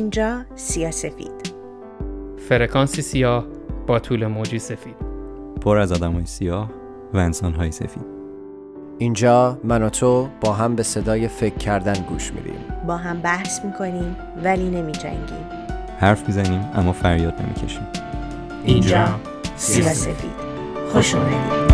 اینجا سیاه سفید. فرکانسی سیاه با طول موجی سفید. پر از آدمای سیاه و انسان‌های سفید. اینجا من و تو با هم به صدای فکر کردن گوش میدیم. با هم بحث میکنیم ولی نمیجنگیم. حرف میزنیم اما فریاد نمیکشیم. اینجا سیاه سفید. خوش اومدید.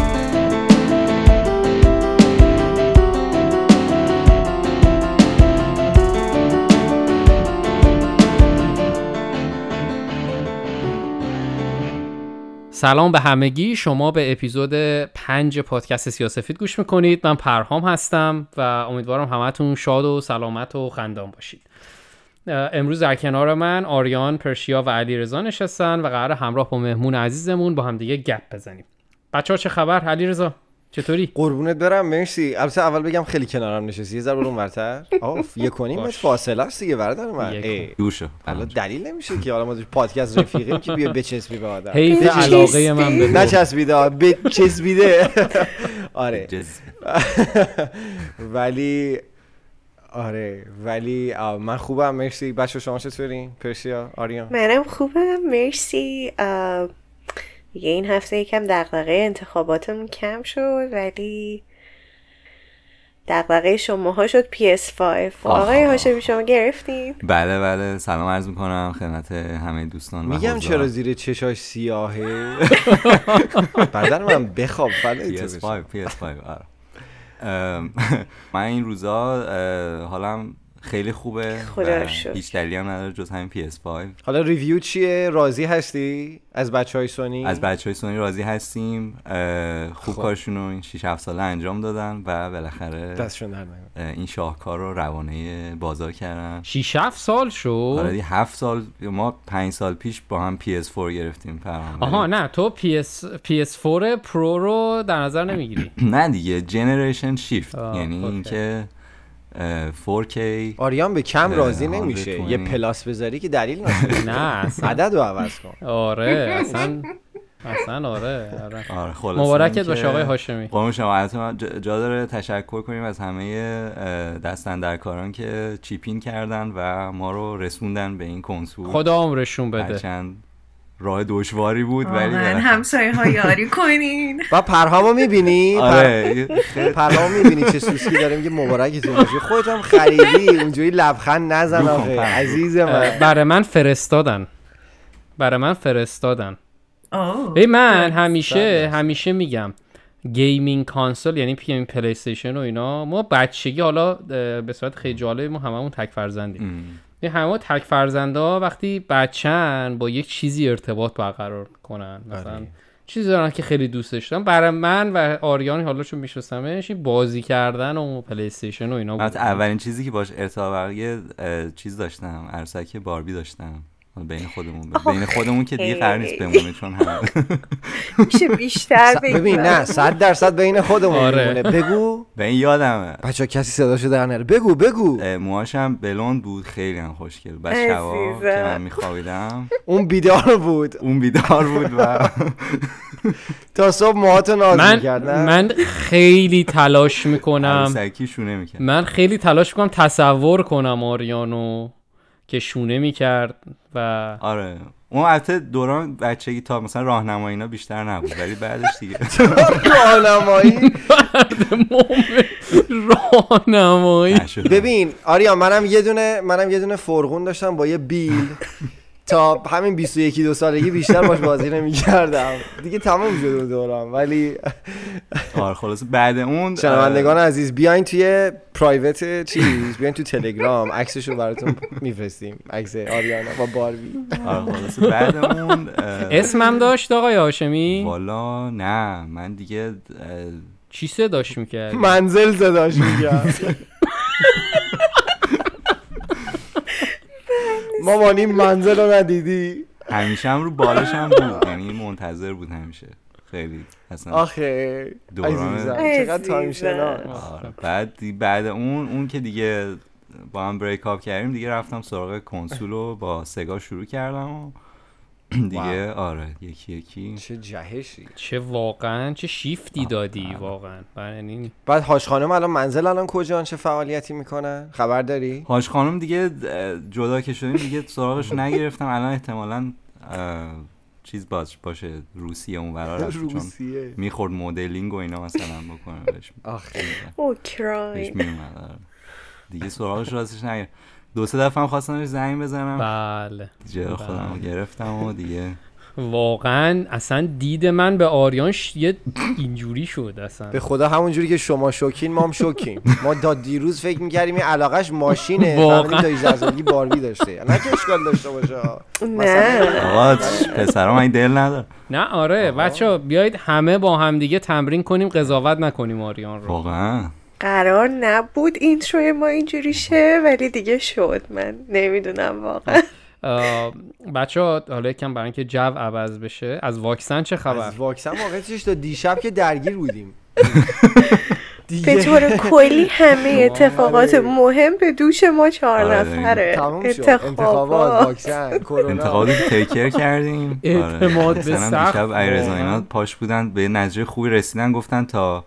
سلام به همگی، شما به اپیزود 5 پادکست سیاه‌سفید گوش میکنید. من پرهام هستم و امیدوارم همتون شاد و سلامت و خندان باشید. امروز در کنار من آریان، پرشیا و علیرضا نشستن و قراره همراه با مهمون عزیزمون با هم دیگه گپ بزنیم. بچه‌ها چه خبر؟ علیرضا چطوری؟ قربونت برم، مرسی. البته اول بگم خیلی کنارم نشستی، یه ذره برو اونورتر. آف 1.5 متر فاصله است دیگه برادر من. دوشو. حالا دلیل نمیشه که حالا ما پادکست رفیقیم که بیا بچسبی به آدم. حیف علاقه من به نچسبیده، بچسبیده. آره. ولی من خوبم، مرسی. بچه‌ها شما چطورین؟ پرشیا، آریان. منم خوبم، مرسی. دیگه این هفته یکم دغدغه انتخاباتمون کم شد ولی دغدغه شماها شد PS5. آقای هاشمی شما گرفتیم؟ بله سلام عرض میکنم خدمت همه دوستان. میگم چرا زیر چشاش سیاهه؟ بعدن من بخواب PS5 من این روزا حالم خیلی خوبه، هیچ دلیلی هم نداره جز همین PS5. حالا ریویو چیه؟ راضی هستی از بچهای سونی؟ از بچهای سونی راضی هستیم، خوب کارشون رو این 6-7 ساله انجام دادن و بالاخره دستشون در نمیاد این شاهکار رو روانه بازار کردن. 6-7 سال شد؟ حالا 7 سال، ما 5 سال پیش با هم PS4 گرفتیم. آها نه تو PS4 پرو رو در نظر نمیگیری؟ نه دیگه، جنریشن شیفت، یعنی اینکه 4K. آریان به کم راضی نمیشه، یه پلاس بذاری که دلیل نشه. نه اصلا عدد رو عوض کن. آره اصلا آره خلاص. مبارکت باشه آقای هاشمی. قربون شما، جا داره تشکر کنیم از همه دست اندرکاران که چیپین کردن و ما رو رسوندن به این کنسول. خدا عمرشون بده. هرچند راه دشواری بود ولی من همسایه ها یاری کنین. با پرهامو میبینی؟ آره پرهامو میبینی چه سوسکی داره میگه مبارکتون باشه. خودت هم خریدی، اونجوری لبخند نزن آخه عزیز من. برای من فرستادن. ببین من همیشه میگم گیمینگ کانسول یعنی پلی استیشن و اینا، ما بچگی حالا به صورت خیلی جالب ما هممون تک فرزندیم. همه تک فرزندا وقتی بچن با یک چیزی ارتباط برقرار کنن، مثلا چیزی دارن که خیلی دوستش دارن. برای من و آریان حالا چون میشناسمش بازی کردن و پلی استیشن و اینا بود. اولین چیزی که باش ارتباط یه چیز داشتم، عروسک باربی داشتم. بین خودمون که دیگه قرار نیست بمونه چون هم میشه بیشتر. ببین نه 100% بین خودمون میمونه. بگو به این یادمه بچا کسی صداشو در نره. بگو موهاشم بلوند بود، خیلی هم خوشگل. بعد شبا که من میخوابیدم اون بیدار بود و تا صبح موهاتو ناز می‌کردن. من خیلی تلاش میکنم تصور کنم آریانو که شونه میکرد و آره اون البته دوران بچگی تا مثلا راهنمایی اینا بیشتر نبود ولی بعدش دیگه راهنمایی. ببین آریا منم یه دونه فرغون داشتم با یه بیل، تا همین 21-2 سالگی بیشتر باش بازی نمی‌کردم دیگه، تمام شد اون دوران. ولی آره خلاص بعد اون شنوندگان عزیز بیاین توی پرایوت چیز، بیاین تو تلگرام عکسشو براتون میفرستیم، عکس آریانا با باربی. آره خلاص بعد اون اسمم داشت آقای هاشمی؟ والا نه من دیگه چی صداش می‌کرد؟ منزل صداش می‌کرد. مامان این منزل رو ندیدی؟ همیشه هم رو بالش هم بود، یعنی منتظر بود همیشه. خیلی اصلا آخه عزیزم چقدر تایم شنا. بعد اون که دیگه با هم بریک آپ کردیم دیگه رفتم سراغ کنسول و با سگا شروع کردم و دیگه. آره یکی یکی. چه جهشی، چه واقعا چه شیفتی دادی واقعا. بعد هاش خانم الان منزل الان کجان، چه فعالیتی میکنن، خبر داری؟ هاش خانم دیگه جدا که شدیم دیگه سراغش نگرفتم. الان احتمالاً چیز باشه روسیه اون ورا چون میخورد مدلینگ و اینا مثلا بکنه بهش. آخه اوکراین دیگه سراغش راستش نگرفتم. دو سه دفعه هم خواستمش زنگ بزنم، بله جرا خودم رو گرفتم و دیگه واقعا اصلا دید من به آریان یه اینجوری شد اصلا. به خدا همونجوری که شما شوکین ما هم شوکیم. ما تا دیروز فکر می‌کردیم این علاقش ماشینه، فهمیدیم تا 18 سالگی باربی داشته. نه که اشکال داشته باشه، نه آقا پسرام این دل نداره. نه آره بچا بیایید همه با هم دیگه تمرین کنیم، قضاوت نکنیم آریان رو. واقعا قرار نبود این شوی ما اینجوری شه ولی دیگه شد. من نمیدونم واقعا. بچه ها حالا یکم برای اینکه جو عوض بشه، از واکسن چه خبر؟ از واکسن واقعا چیش تا دیشب که درگیر بودیم به طور کلی همه اتفاقات مهم به دوش ما 4 نفره انتخابات، واکسن، کرونا، انتخابات تکر کردیم. اعتماد به سخت دیشب ایرزاینات پاش بودن، به نتیجه خوبی رسیدن، گفتن تا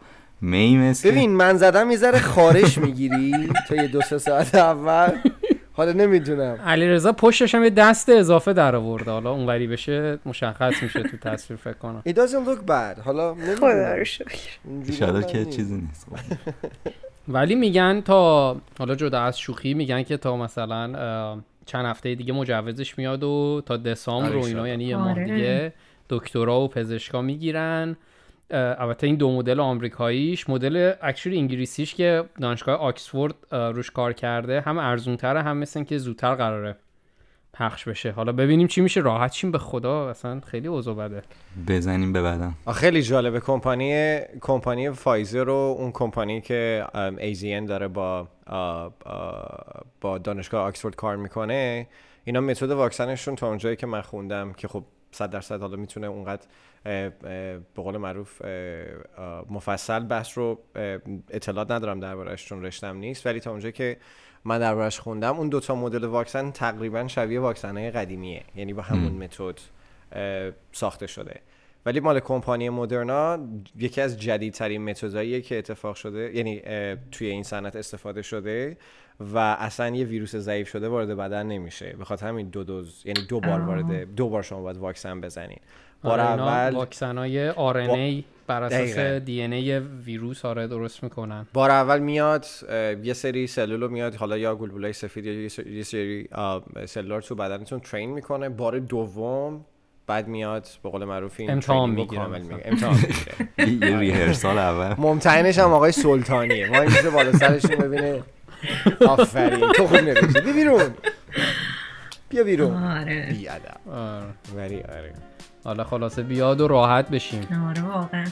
ببین من زدم میذاره خارش میگیری تا یه 2-3 ساعت اول. حالا نمیدونم علیرضا پشتش هم یه دست اضافه در آورده، حالا اونوری بشه مشخص میشه تو تصویر فکر کنم. It doesn't look bad. حالا خدا رو شکر انشالله که چیزی نیست. ولی میگن تا حالا جدا از شوخی میگن که تا مثلا چند هفته دیگه مجوزش میاد و تا دسامبر و اینا، یعنی یه ماه دیگه دکترا و پزشکا میگیرن. البته این دو مدل آمریکاییش، مدل اکچولی انگلیسیش که دانشگاه آکسفورد روش کار کرده، هم ارزون‌تره هم مثلا که زودتر قراره پخش بشه. حالا ببینیم چی میشه، راحت شیم به خدا، اصلا خیلی اوضاع بده، بزنیم به بعدم. خیلی جالبه کمپانی فایزر رو، اون کمپانی که AZN داره با دانشگاه آکسفورد کار میکنه، اینا متد واکسنشون تا اونجایی که من خوندم که خب 100% حالا میتونه اونقدر به قول معروف مفصل بحث رو اطلاعات ندارم درباره‌اش چون رشتم نیست، ولی تا اونجا که من درباره‌اش خوندم اون دوتا مدل واکسن تقریبا شبیه واکسن‌های قدیمیه، یعنی با همون متد ساخته شده. ولی مال کمپانی مدرنا یکی از جدیدترین متداییه که اتفاق شده، یعنی توی این صنعت استفاده شده و اصلا یه ویروس ضعیف شده وارد بدن نمیشه. بخاطر همین 2 دوز، یعنی 2 بار وارد، 2 بار شما باید واکسن بزنید. بار اول واکسنای RNA بر اساس DNA ویروس آره درست میکنن. بار اول میاد یه سری سلول رو میاد، حالا یا گلبولای سفید یا یه سری سلولار تو بدنتون ترین میکنه. بار دوم بعد میاد به قول معروف این امتحان میگیره، امتحان میگیره، یه ریهرسال اول. ممتحنش هم آقای سلطانیه، ما میشه بالا سرشون ببینه آفرین تو خوب نوشتی بیا بیرون آره بیادم آره. حالا خلاصه بیاد و راحت بشیم. آره واقعا.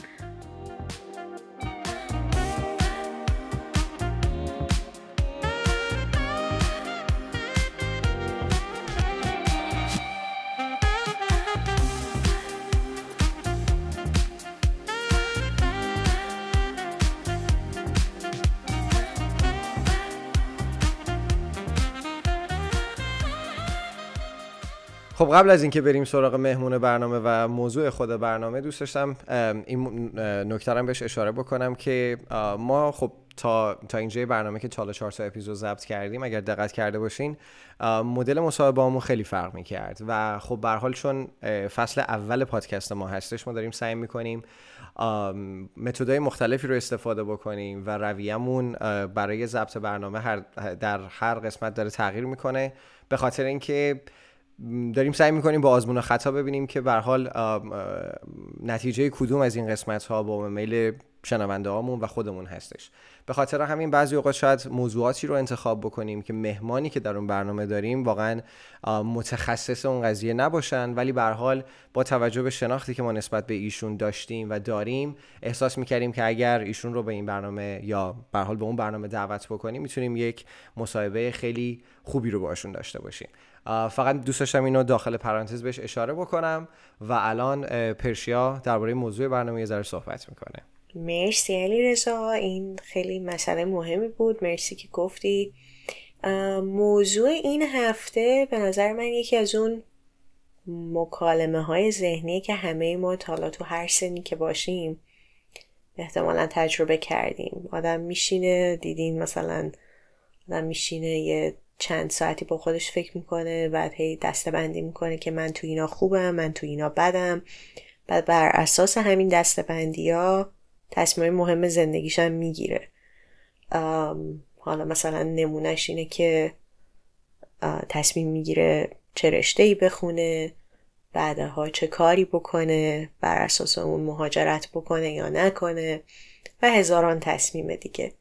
خب قبل از اینکه بریم سراغ مهمون برنامه و موضوع خود برنامه، دوست داشتم این نکته رو بهش اشاره بکنم که ما خب تا اینجای برنامه که تا 4 تا اپیزود ضبط کردیم، اگر دقت کرده باشین مدل مصاحبه‌هامون خیلی فرق می‌کرد و خب به هر حال چون فصل اول پادکست ما هستش، ما داریم سعی می‌کنیم متدای مختلفی رو استفاده بکنیم و رویه‌مون برای ضبط برنامه در هر قسمت داره تغییر می‌کنه، به خاطر اینکه داریم سعی میکنیم با آزمون و خطا ببینیم که به هر حال نتیجه کدوم از این قسمت ها با میل شنونده هامون و خودمون هستش. به خاطر همین بعضی اوقات شاید موضوعاتی رو انتخاب بکنیم که مهمانی که در اون برنامه داریم واقعا متخصص اون قضیه نباشن، ولی به هر حال با توجه به شناختی که ما نسبت به ایشون داشتیم و داریم، احساس میکردیم که اگر ایشون رو به این برنامه یا به هر حال به اون برنامه دعوت بکنیم، میتونیم یک مصاحبه خیلی خوبی رو باشون داشته باشیم. فقط دوست داشتم اینو داخل پرانتز بهش اشاره بکنم و الان پرشیا درباره موضوع برنامه یه ذره صحبت میکنه. مرسی علیرضا، این خیلی مسئله مهمی بود، مرسی که گفتی. موضوع این هفته به نظر من یکی از اون مکالمه های ذهنی که همه ما تا تو هر سنی که باشیم احتمالا تجربه کردیم. آدم میشینه، دیدین مثلا آدم میشینه یه چند ساعتی با خودش فکر میکنه، بعد هی دسته بندی میکنه که من تو اینا خوبم، من تو اینا بدم، بعد بر اساس همین دسته بندی ها تصمیم مهم زندگیش هم میگیره. حالا مثلا نمونش اینه که تصمیم میگیره چه رشته‌ای بخونه، بعدها چه کاری بکنه، بر اساس اون مهاجرت بکنه یا نکنه و هزاران تصمیم دیگه.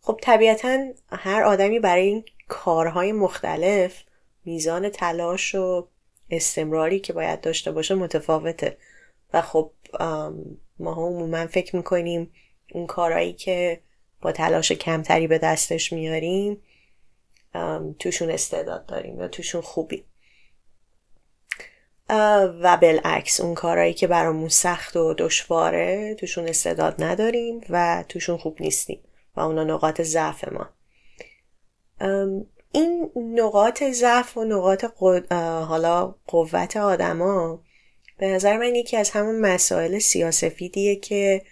خب طبیعتاً هر آدمی برای این کارهای مختلف میزان تلاش و استمراری که باید داشته باشه متفاوته و خب ما عموماً فکر میکنیم اون کارهایی که با تلاش کمتری به دستش میاریم توشون استعداد داریم یا توشون خوبی، و بالعکس اون کارهایی که برامون سخت و دشواره توشون استعداد نداریم و توشون خوب نیستیم و اونا نقاط ضعف ما. این نقاط ضعف و نقاط قوت آدما به نظر من یکی از همون مسائل سیاه‌سفیدیه که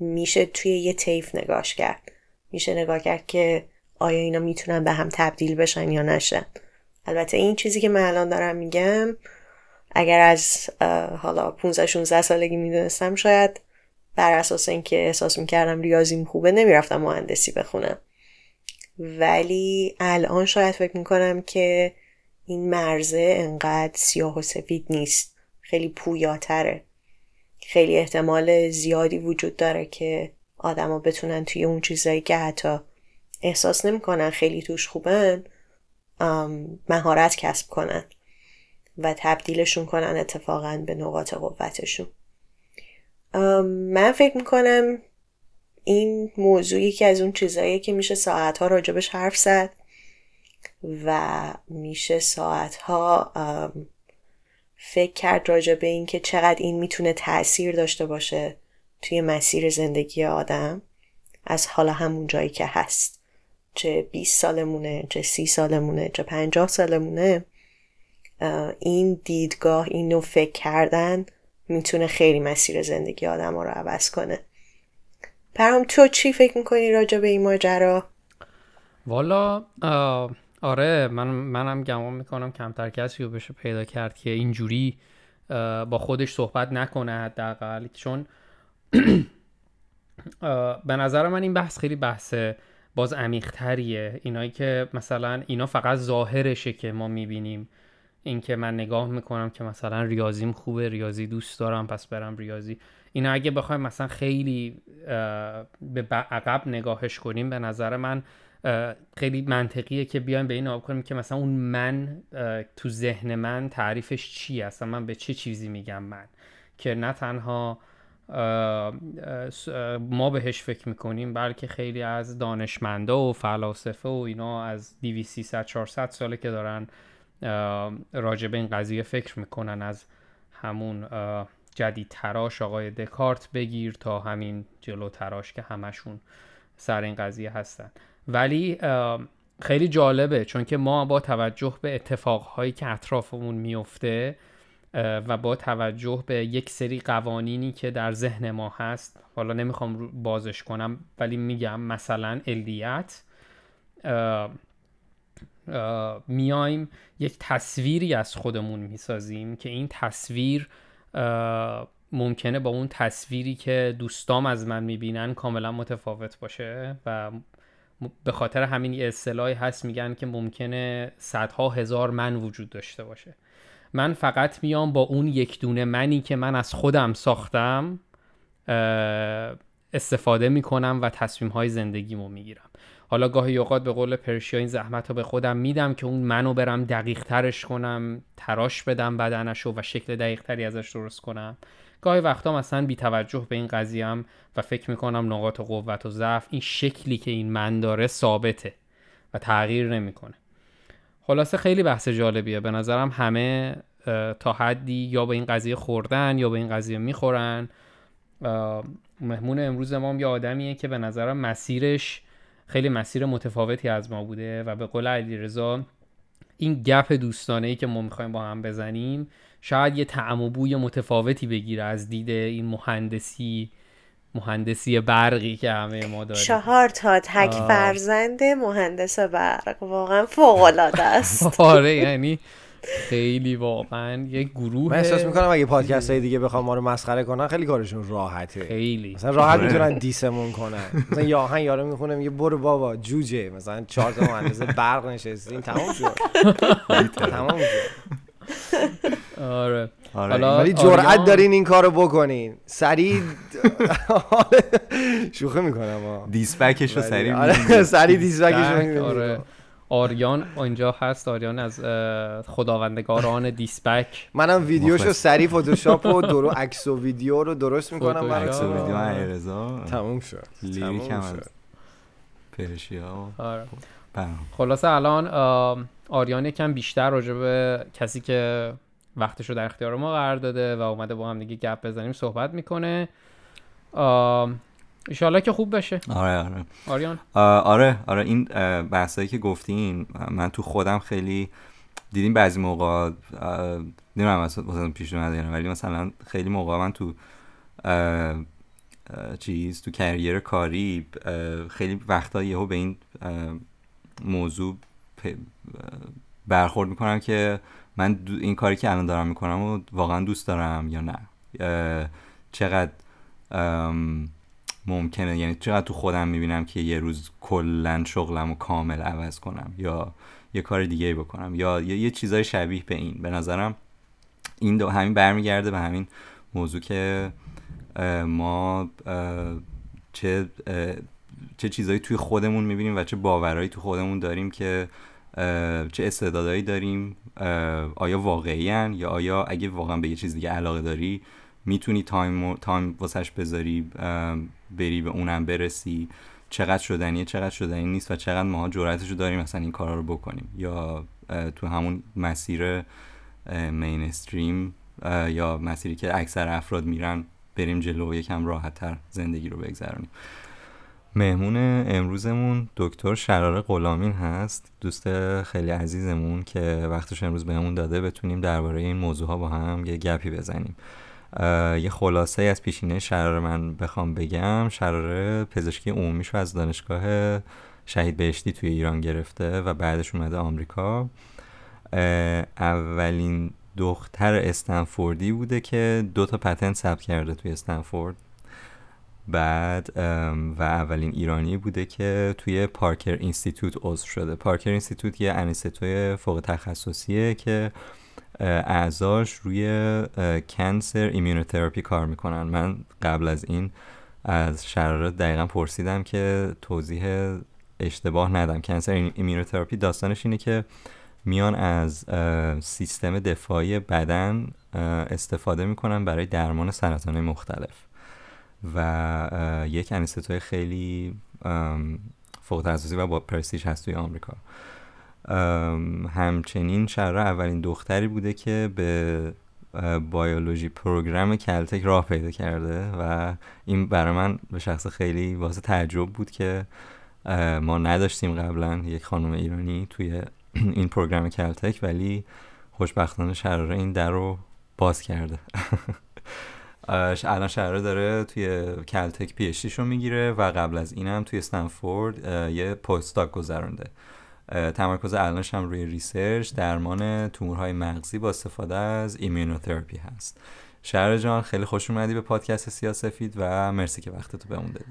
میشه توی یه طیف نگاش کرد. میشه نگاه کرد که آیا اینا میتونن به هم تبدیل بشن یا نشن. البته این چیزی که من الان دارم میگم اگر از حالا 15-16 سالگی میدونستم شاید بر اساس اینکه احساس میکردم ریاضیم خوبه نمیرفتم مهندسی بخونم، ولی الان شاید فکر میکنم که این مرزه انقدر سیاه و سفید نیست، خیلی پویاتره، خیلی احتمال زیادی وجود داره که آدم ها بتونن توی اون چیزایی که حتی احساس نمیکنن خیلی توش خوبن مهارت کسب کنن و تبدیلشون کنن اتفاقاً به نقاط قوتشون. من فکر میکنم این موضوعی که از اون چیزاییه که میشه ساعتها راجبش حرف زد و میشه ساعتها فکر کرد راجب این که چقدر این میتونه تأثیر داشته باشه توی مسیر زندگی آدم از حالا همون جایی که هست، چه 20 سالمونه، چه 30 سالمونه، چه 50 سالمونه، این دیدگاه، این نوع فکر کردن میتونه خیلی مسیر زندگی آدم ها رو عوض کنه. پرام تو چی فکر میکنی راجع به این ماجرا؟ والا آره، منم گمان میکنم کمتر کسی رو بشه پیدا کرد که اینجوری با خودش صحبت نکنه حداقل، چون به نظر من این بحث خیلی بحثه باز عمیق‌تریه. اینایی که مثلا اینا فقط ظاهرشه که ما میبینیم، این که من نگاه میکنم که مثلا ریاضیم خوبه، ریاضی دوست دارم پس برم ریاضی، اینا اگه بخوایم مثلا خیلی به عقب نگاهش کنیم به نظر من خیلی منطقیه که بیایم به این نگاه کنیم که مثلا اون من تو ذهن من تعریفش چیه، اصلا من به چه چیزی میگم من، که نه تنها ما بهش فکر میکنیم بلکه خیلی از دانشمندا و فلاسفه و اینا از 200-300-400 ساله که دارن راجب این قضیه فکر میکنن، از همون جدید تراش آقای دکارت بگیر تا همین جلو تراش که همشون سر این قضیه هستن. ولی خیلی جالبه چون که ما با توجه به اتفاقهایی که اطرافمون میفته و با توجه به یک سری قوانینی که در ذهن ما هست، حالا نمیخوام بازش کنم ولی میگم مثلا علیت، میایم یک تصویری از خودمون میسازیم که این تصویر ممکنه با اون تصویری که دوستام از من میبینن کاملا متفاوت باشه و به خاطر همین یه اصطلاحی هست میگن که ممکنه صدها هزار من وجود داشته باشه. من فقط میام با اون یک دونه منی که من از خودم ساختم استفاده میکنم و تصمیم‌های زندگیمو میگیرم. حالا گاهی اوقات به قول پرشیا این زحمت رو به خودم میدم که اون منو برم دقیق ترش کنم، تراش بدم بدنشو و شکل دقیق تری ازش درست کنم. گاهی وقتا مثلا بی توجه به این قضیه ام و فکر میکنم نقاط قوت و ضعف این شکلی که این من داره ثابته و تغییر نمیکنه. خلاصه خیلی بحث جالبیه به نظرم، همه تا حدی یا به این قضیه خوردن یا به این قضیه میخورن. مهمون امروز ما هم یه آدمیه که به نظرم مسیرش خیلی مسیر متفاوتی از ما بوده و به قول علیرضا این گپ دوستانه‌ای که ما می‌خوایم با هم بزنیم شاید یه طعم و بوی متفاوتی بگیره از دید این مهندسی برقی که همه ما داریم. 4 تا تک فرزند مهندس برق واقعا فوق‌العاده است. آره، یعنی خیلی واقعا یک گروه. من احساس میکنم اگه پادکست های دیگه بخوام ما رو مسخره کنن خیلی کارشون راحته، خیلی مثلا راحت میتونن دیسمون کنن. مثلا یه آهنگ یارو میخونه میگه برو بابا جوجه، مثلا 4 تا مهندس برق نشستین، تمام شد. تمام شد. آره حالا ولی جرأت دارین این کارو بکنین سریع. شوخی میکنم ها، دیسپکش رو سریع میگیرین، سریع دیسپکش رو میگیرین. آره آریان اونجا هست، آریان از خداوندگاران دیسپک. منم ویدیوشو سریع فتوشاپ و درو عکس و ویدیو رو درست میکنم، برای عکس و ویدیو علیرضا تموم شد، لیریکم از پرشیا. آره خلاصه الان آریان یکم بیشتر راجع به کسی که وقتش رو در اختیار ما قرار داده و اومده با هم دیگه گپ بزنیم صحبت میکنه. انشالله که خوب بشه. آره آریان. آره این بحثایی که گفتین من تو خودم خیلی دیدیم، بعضی موقع نمیدونم مثلا پیش اومده، ولی مثلا خیلی موقع من تو تو کریر کاری خیلی وقتا یهو به این موضوع برخورد میکنم که من این کاری که الان دارم میکنم و واقعا دوست دارم یا نه، چقدر ممکنه، یعنی چقدر تو خودم میبینم که یه روز کلن شغلم رو کامل عوض کنم یا یه کار دیگه بکنم یا یه چیزای شبیه به این. به نظرم این همین برمیگرده به همین موضوع که ما چه چیزایی توی خودمون میبینیم و چه باورایی تو خودمون داریم، که چه استعدادایی داریم، آیا واقعی هن یا آیا اگه واقعا به یه چیز دیگه علاقه داری میتونی تایم واسش بذاری بری به اونم برسی، چقدر شدنیه چقدر شدنی نیست و چقدر ماها جرأتشو داریم مثلا این کارا رو بکنیم، یا تو همون مسیر مینستریم یا مسیری که اکثر افراد میرن بریم جلو و یکم راحت‌تر زندگی رو بگذرونیم. مهمون امروزمون دکتر شراره غلامین هست، دوست خیلی عزیزمون که وقتش امروز بهمون داده بتونیم درباره این موضوعها با هم یه گپی بزنیم. یه خلاصه از پیشینه شراره من بخوام بگم، شراره پزشکی عمومیشو از دانشگاه شهید بهشتی توی ایران گرفته و بعدش اومده آمریکا. اولین دختر استنفوردی بوده که 2 تا پتنت ثبت کرده توی استنفورد. بعد و اولین ایرانی بوده که توی پارکر اینستیتوت عضو شده. پارکر اینستیتوت یه انستیتوی فوق تخصصیه که اعضاش روی کانسر ایمونوتراپی کار میکنن. من قبل از این از شراره دقیقا پرسیدم که توضیح اشتباه ندم. کانسر ایمونوتراپی داستانش اینه که میان از سیستم دفاعی بدن استفاده میکنن برای درمان سرطان‌های مختلف و یک انستیتوی خیلی فوق تخصصی و با پرستیژ هست توی آمریکا. همچنین شراره اولین دختری بوده که به بیولوژی پروگرام کلتک راه پیدا کرده و این برای من به شخص خیلی واسه تعجب بود که ما نداشتیم قبلا یک خانم ایرانی توی این پروگرام کلتک، ولی خوشبختانه شراره این در رو باز کرده. الان شراره داره توی کلتک پی اچ دیشو میگیره و قبل از اینم توی استنفورد یه پستاک گذرونده. تمرکز الانش هم روی ریسرچ درمان تومورهای مغزی با استفاده از ایمونوتراپی هست. شراره جان خیلی خوش اومدی به پادکست سیاه‌سفید و مرسی که وقتتو بهمون دادی.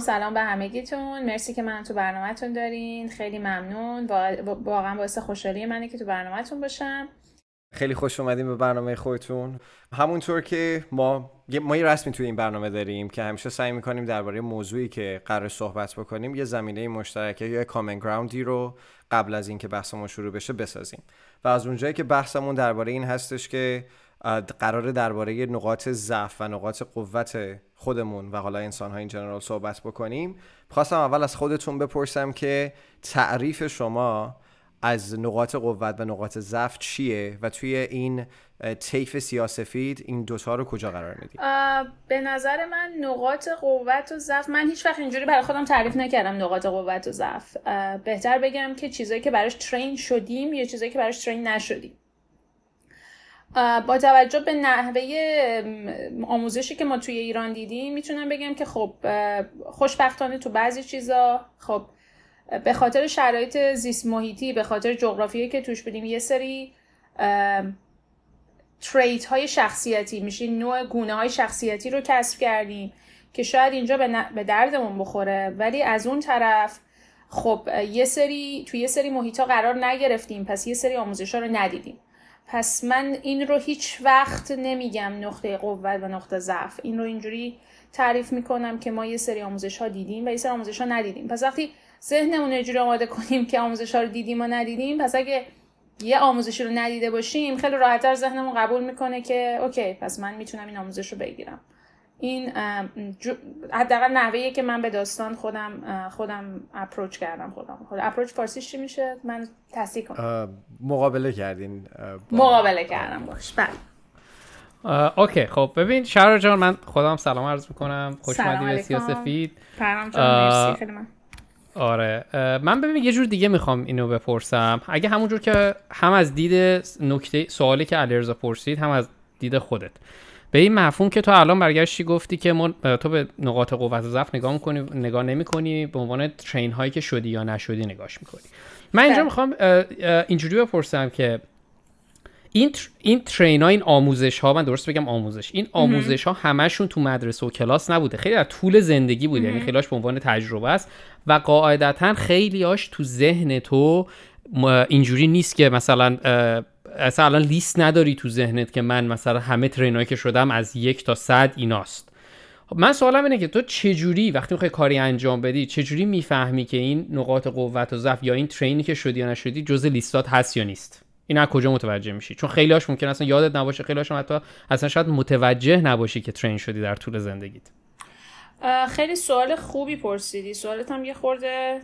سلام به همگیتون، مرسی که من تو برنامه‌تون دارین، خیلی ممنون. واقعا باعث خوشحالی منه که تو برنامه‌تون باشم. خیلی خوش اومدیم به برنامه خودتون. همونطور که ما یه رسمی توی این برنامه داریم که همیشه سعی میکنیم درباره موضوعی که قرار صحبت بکنیم یه زمینه مشترکه یا کامن گراوندی رو قبل از این که بحثمون شروع بشه بسازیم و از اونجایی که بحثمون درباره این هستش که قراره درباره نقاط ضعف و نقاط قوت خودمون و حالا انسان‌ها این جنرال صحبت بکنیم، خواستم اول از خودتون بپرسم که تعریف شما از نقاط قوت و نقاط ضعف چیه و توی این طیف سیاه‌سفید این دوتا رو کجا قرار میدید؟ به نظر من نقاط قوت و ضعف، من هیچ وقت اینجوری برای خودم تعریف نکردم نقاط قوت و ضعف، بهتر بگم که چیزایی که براش ترین شدیم یا چیزایی که براش ترین نشدیم. با توجه به نحوه آموزشی که ما توی ایران دیدیم میتونم بگم که خب خوشبختانه تو بعضی چیزا خب به خاطر شرایط زیست محیطی، به خاطر جغرافیایی که توش بودیم، یه سری تریت های شخصیتی میشه، نوع گونه های شخصیتی رو کسب کردیم که شاید اینجا به دردمون بخوره، ولی از اون طرف خب توی یه سری محیطا قرار نگرفتیم، پس یه سری آموزش‌ها رو ندیدیم. پس من این رو هیچ وقت نمیگم نقطه قوت و نقطه ضعف، این رو اینجوری تعریف میکنم که ما یه سری آموزش‌ها دیدیم و یه سری آموزش‌ها ندیدیم. پس وقتی ذهنمون رو اینجوری آماده کنیم که آموزش‌ها رو دیدیم و ندیدیم، پس اگه یه آموزشی رو ندیده باشیم خیلی راحت‌تر ذهنمون قبول میکنه که اوکی، پس من میتونم این آموزش رو بگیرم. این حداقل نحوه‌ایه که من به داستان خودم اپروچ کردم. خودم اپروچ فارسیش چی میشه؟ من تصحیح کنم. مقابله کردین با... مقابله کردم باش. بله. اوکی، خب ببین شهرا جان، من خودم سلام عرض می‌کنم. خوش اومدید به سیاسفید. پرام جان مرسی خیلی. من آره، من ببین یه جور دیگه میخوام اینو بپرسم. اگه همون جور که هم از دید نکته سوالی که علیرضا پرسید، هم از دید خودت، به این مفهوم که تو الان برگشتی گفتی که تو به نقاط قوت و ضعف نگاه نمی‌کنی، به عنوان ترین هایی که شدی یا نشدی نگاهش می‌کنی. من اینجا می‌خوام اینجوری بپرسم که این ترین ها، این آموزش ها، من درست بگم آموزش، این آموزش ها همشون تو مدرسه و کلاس نبوده، خیلی در طول زندگی بوده، یعنی خیلی‌هاش به عنوان تجربه است و قاعدتاً خیلی‌هاش تو ذهن تو اینجوری نیست که مثلا الان لیست نداری تو ذهنت که من مثلا همه ترینایی که شدم از 1 تا 100 ایناست. من سوالم اینه که تو چجوری وقتی میخوای کاری انجام بدی، چجوری میفهمی که این نقاط قوت و ضعف یا این ترینی که شدی یا نشدی جزء لیستات هست یا نیست؟ این از کجا متوجه میشی؟ چون خیلی هاش ممکنه اصلا یادت نباشه، خیلی هاش حتی اصلا شاید متوجه نباشی که ترین شدی در طول زندگیت. خیلی سوال خوبی پرسیدی. سوالت هم یه خورده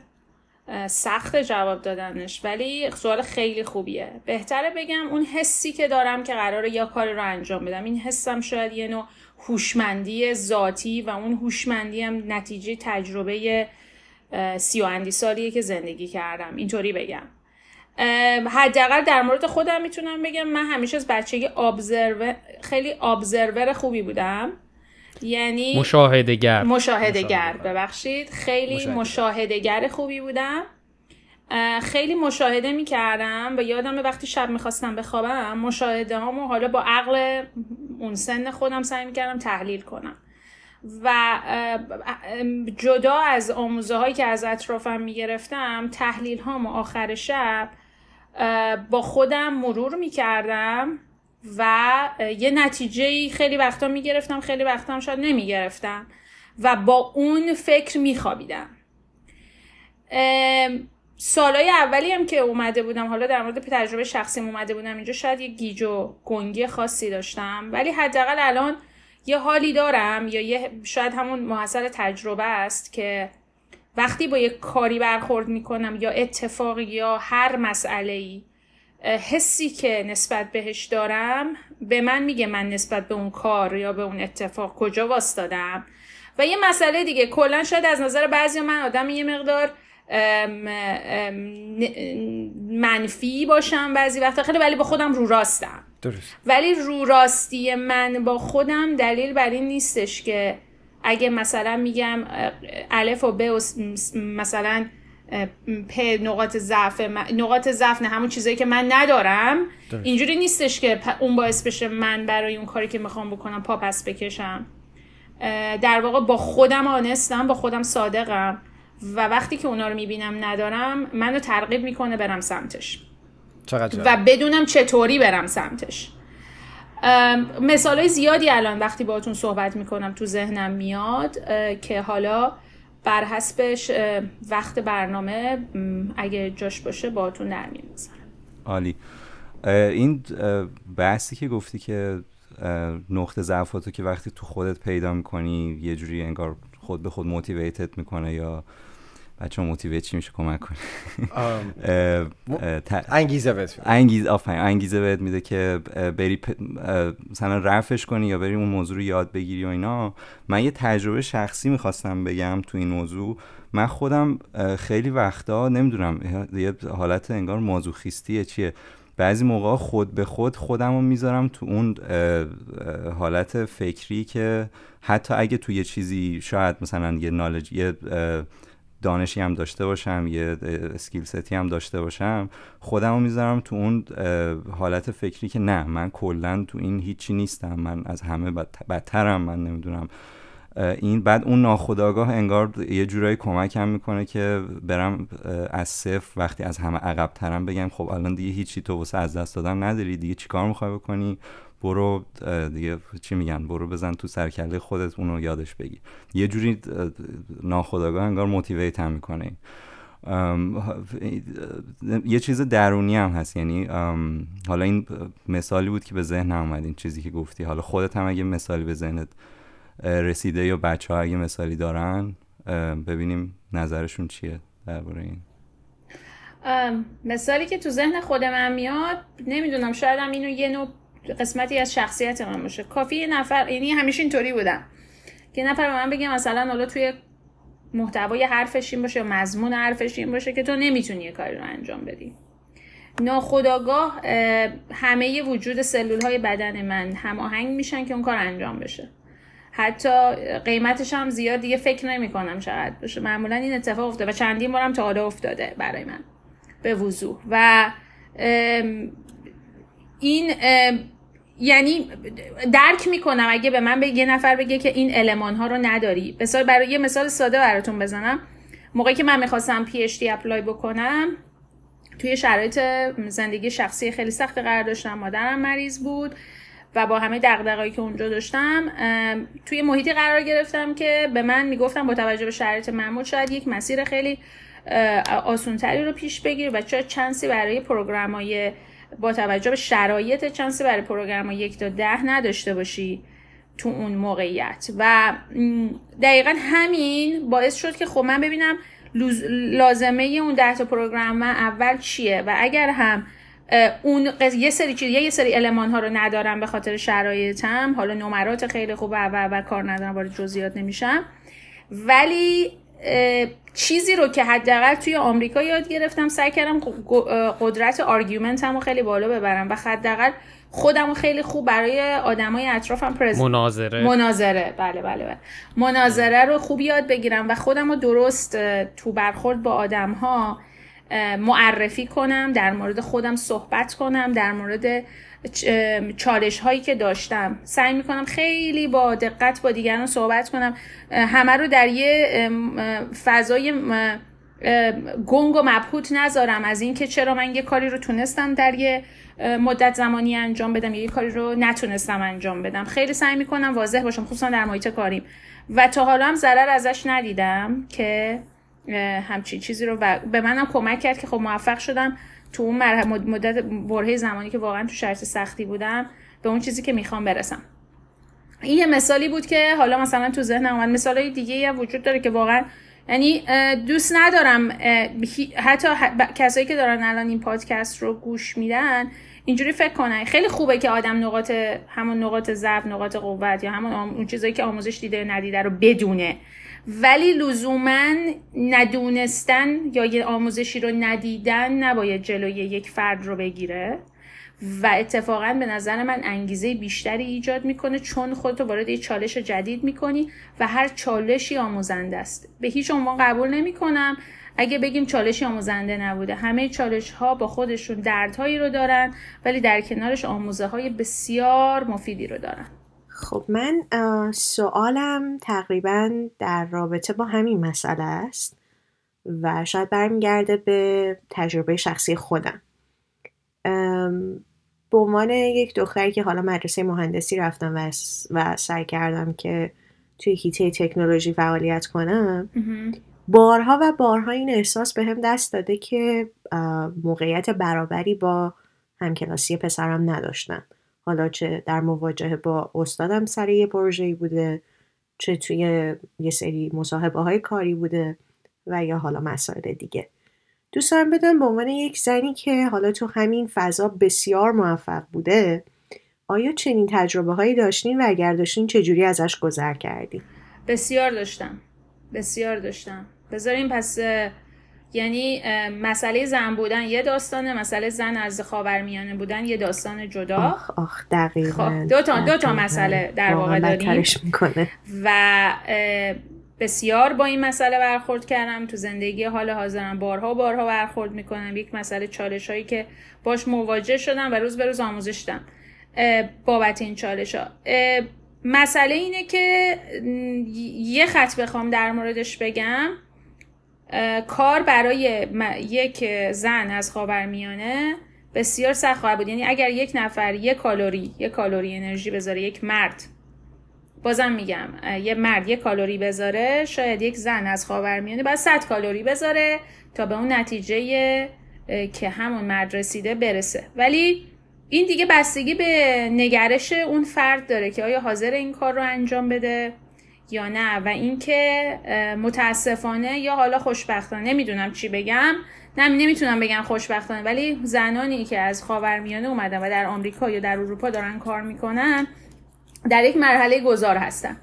سخت جواب دادنش، ولی سوال خیلی خوبیه. بهتره بگم اون حسی که دارم که قراره یا کاری رو انجام بدم، این حسم شاید یه نوع هوشمندی ذاتی و اون هوشمندی هم نتیجه تجربه 30 سالیه که زندگی کردم. اینطوری بگم، حداقل در مورد خودم میتونم بگم من همیشه از بچگی خیلی ابزرور خوبی بودم، یعنی مشاهده‌گر ببخشید، خیلی مشاهده‌گر خوبی بودم، خیلی مشاهده می‌کردم و یادمه وقتی شب می‌خواستم بخوابم مشاهده‌هامو حالا با عقل اون سن خودم سعی می‌کردم تحلیل کنم و جدا از آموزه‌هایی که از اطرافم می‌گرفتم، تحلیل‌هامو آخر شب با خودم مرور می‌کردم و یه نتیجه‌ای خیلی وقتا می‌گرفتم، خیلی وقتا هم شاید نمی‌گرفتم و با اون فکر می‌خوابیدم. سالای اولی هم که اومده بودم، حالا در مورد تجربه شخصیم اومده بودم اینجا، شاید یه گیج و گنگی خاصی داشتم، ولی حداقل الان یه حالی دارم یا یه شاید همون محصل تجربه است که وقتی با یه کاری برخورد می‌کنم یا اتفاقی یا هر مسئله‌ای، حسی که نسبت بهش دارم به من میگه من نسبت به اون کار یا به اون اتفاق کجا واسطادم. و یه مسئله دیگه، کلا شاید از نظر بعضی من آدم یه مقدار منفی باشم بعضی وقتا خیلی، ولی با خودم رو راستم. درست. ولی رو راستی من با خودم دلیل بر این نیستش که اگه مثلا میگم الف و ب و مثلا په نقاط ضعف نه، همون چیزایی که من ندارم، اینجوری نیستش که اون باعث بشه من برای اون کاری که میخوام بکنم پا پس بکشم. در واقع با خودم آنستم، با خودم صادقم و وقتی که اونا رو میبینم ندارم، منو ترغیب میکنه برم سمتش و بدونم چطوری برم سمتش. مثالای زیادی الان وقتی باهاتون صحبت میکنم تو ذهنم میاد که حالا بر حسبش وقت برنامه اگه جاش باشه باهاتون در میام. عالی. این بحثی که گفتی که نقطه ضعفاتو که وقتی تو خودت پیدا می‌کنی یه جوری انگار خود به خود موتیویتت میکنه، یا بچه‌ها موتیویت چی میشه کمک کنه؟ انگیزه بهت میده که بری مثلا رفعش کنی یا بری اون موضوع رو یاد بگیری و اینا. من یه تجربه شخصی میخواستم بگم تو این موضوع. من خودم خیلی وقتا نمیدونم، یه حالت انگار مازوخیستیه چیه، بعضی موقع خود به خود خودم رو میذارم تو اون حالت فکری که حتی اگه تو یه چیزی شاید مثلا یه نالج، یه دانشی هم داشته باشم، یه اسکیل ستی هم داشته باشم، خودم رو میذارم تو اون حالت فکری که نه، من کلن تو این هیچی نیستم، من از همه بدترم، من نمیدونم این. بعد اون ناخودآگاه انگار یه جورایی کمکم میکنه که برم از صفر، وقتی از همه عقب‌ترم، بگم خب الان دیگه هیچی تو واسه از دست دادم نداری، دیگه چیکار میخوای بکنی؟ برو دیگه، چی میگن، برو بزن تو سرکله خودت، اونو یادش بگی. یه جوری ناخودآگاه انگار موتیویت هم میکنه. یه چیز درونی هم هست، یعنی حالا این مثالی بود که به ذهن اومد، این چیزی که گفتی. حالا خودت هم اگه مثالی به ذهنت رسیده یا بچه ها اگه مثالی دارن، ببینیم نظرشون چیه درباره این. مثالی که تو ذهن خود من میاد، نمیدونم، شاید هم اینو یه نوع قسمتی از شخصیت من باشه. کافی یه نفر، یعنی همیشه اینطوری بودم که نفر به من بگه مثلا حالا توی محتوای حرفش این باشه یا مضمون حرفش این باشه که تو نمیتونی یه کاری رو انجام بدی. ناخودآگاه همه وجود سلول‌های بدن من هماهنگ میشن که اون کار انجام بشه. حتی قیمتش هم زیاد دیگه فکر نمی‌کنم چقدر باشه. معمولا این اتفاق افتاده و چندین بارم تا حالا افتاده برای من به وضوح. و این یعنی درک می‌کنم اگه به من یه نفر بگه که این المان‌ها رو نداری. مثلا برای یه مثال ساده براتون بزنم، موقعی که من می‌خواستم پی اچ دی اپلای بکنم، توی شرایط زندگی شخصی خیلی سخت قرار داشتم. مادرم مریض بود و با همه دغدغه‌هایی که اونجا داشتم، توی محیطی قرار گرفتم که به من میگفتم با توجه به شرایط معمول شاید یک مسیر خیلی آسان‌تری رو پیش بگیری و چه چانسی برای پروگرام‌های با توجه به شرایط، چانسی برای پروگرام‌های 1 تا 10 نداشته باشی تو اون موقعیت. و دقیقاً همین باعث شد که خب من ببینم لازمه اون 10 تا پروگرام اول چیه، و اگر هم اون یه سری المان ها رو ندارم به خاطر شرایطم، حالا نمرات خیلی خوبه و کار ندارم، وارد جزئیات نمیشم، ولی چیزی رو که حداقل توی آمریکا یاد گرفتم، سعی کردم قدرت آرگومنتمو خیلی بالا ببرم و حداقل خودمو خیلی خوب برای آدمای اطرافم مناظره بله مناظره رو خوب یاد بگیرم و خودمو درست تو برخورد با آدم‌ها معرفی کنم، در مورد خودم صحبت کنم، در مورد چالش هایی که داشتم. سعی میکنم خیلی با دقت با دیگران صحبت کنم، همه رو در یه فضای گنگ و مبهوت نذارم از این که چرا من یه کاری رو تونستم در یه مدت زمانی انجام بدم یا یه کاری رو نتونستم انجام بدم. خیلی سعی میکنم واضح باشم، خصوصا در محیط کاریم، و تا حالا هم ضرر ازش ندیدم که همچین چیزی رو، و به منم کمک کرد که خب موفق شدم تو اون مدت برهه زمانی که واقعا تو شرط سختی بودم به اون چیزی که میخوام برسم. این یه مثالی بود که حالا مثلا تو ذهنم اومد. مثالای دیگه هم وجود داره که واقعا، یعنی دوست ندارم حتی کسایی که دارن الان این پادکست رو گوش میدن اینجوری فکر کنن. خیلی خوبه که آدم همون نقاط ضعف، نقاط قوت، یا همون اون چیزایی که آموزش دیده ندیده رو بدونه، ولی لزوماً ندونستن یا یه آموزشی رو ندیدن نباید جلوی یک فرد رو بگیره، و اتفاقاً به نظر من انگیزه بیشتری ایجاد میکنه، چون خودتو وارد یه چالش جدید میکنی و هر چالشی آموزنده است. به هیچ عنوان قبول نمیکنم اگه بگیم چالشی آموزنده نبوده. همه چالش ها با خودشون دردهایی رو دارن، ولی در کنارش آموزه های بسیار مفیدی رو دارن. خب من سوالم تقریباً در رابطه با همین مسئله است و شاید برمیگرده به تجربه شخصی خودم. به عنوان یک دختری که حالا مدرسه مهندسی رفتم و سعی کردم که توی حیطه تکنولوژی فعالیت کنم، بارها و بارها این احساس بهم دست داده که موقعیت برابری با همکلاسی پسرم نداشتم. حالا چه در مواجهه با استادم سر یه پروژه‌ای بوده، چه توی یه سری مصاحبه‌های کاری بوده و یا حالا مسائل دیگه. دوست دارم بدونم به عنوان یک زنی که حالا تو همین فضا بسیار موفق بوده، آیا چنین تجربه‌هایی داشتین و اگر داشتین چجوری ازش گذر کردین؟ بسیار داشتم. بذارین پس یعنی مسئله زن بودن یه داستانه، مسئله زن از خاورمیانه بودن یه داستان جدا. آخ دقیقاً. دو تا مسئله در واقع داریم و بسیار با این مسئله برخورد کردم تو زندگی حال حاضرم، بارها برخورد میکنم. یک مسئله چالشایی که باش مواجه شدم و روز به روز آموزش دیدم بابت این چالشا. مسئله اینه که یه خط بخوام در موردش بگم، کار برای یک زن از خاورمیانه بسیار سخت خواهد بود. یعنی اگر یک نفر یک کالوری انرژی بذاره، یک مرد، بازم میگم یه مرد یک کالوری بذاره، شاید یک زن از خاورمیانه باید 100 کالوری بذاره تا به اون نتیجه که همون مرد رسیده برسه. ولی این دیگه بستگی به نگرش اون فرد داره که آیا حاضر این کار رو انجام بده یا نه. و اینکه متاسفانه یا حالا خوشبختانه، نمیدونم چی بگم، نمیتونم بگم خوشبختانه، ولی زنانی که از خاورمیانه اومدن و در آمریکا یا در اروپا دارن کار میکنن در یک مرحله گذار هستن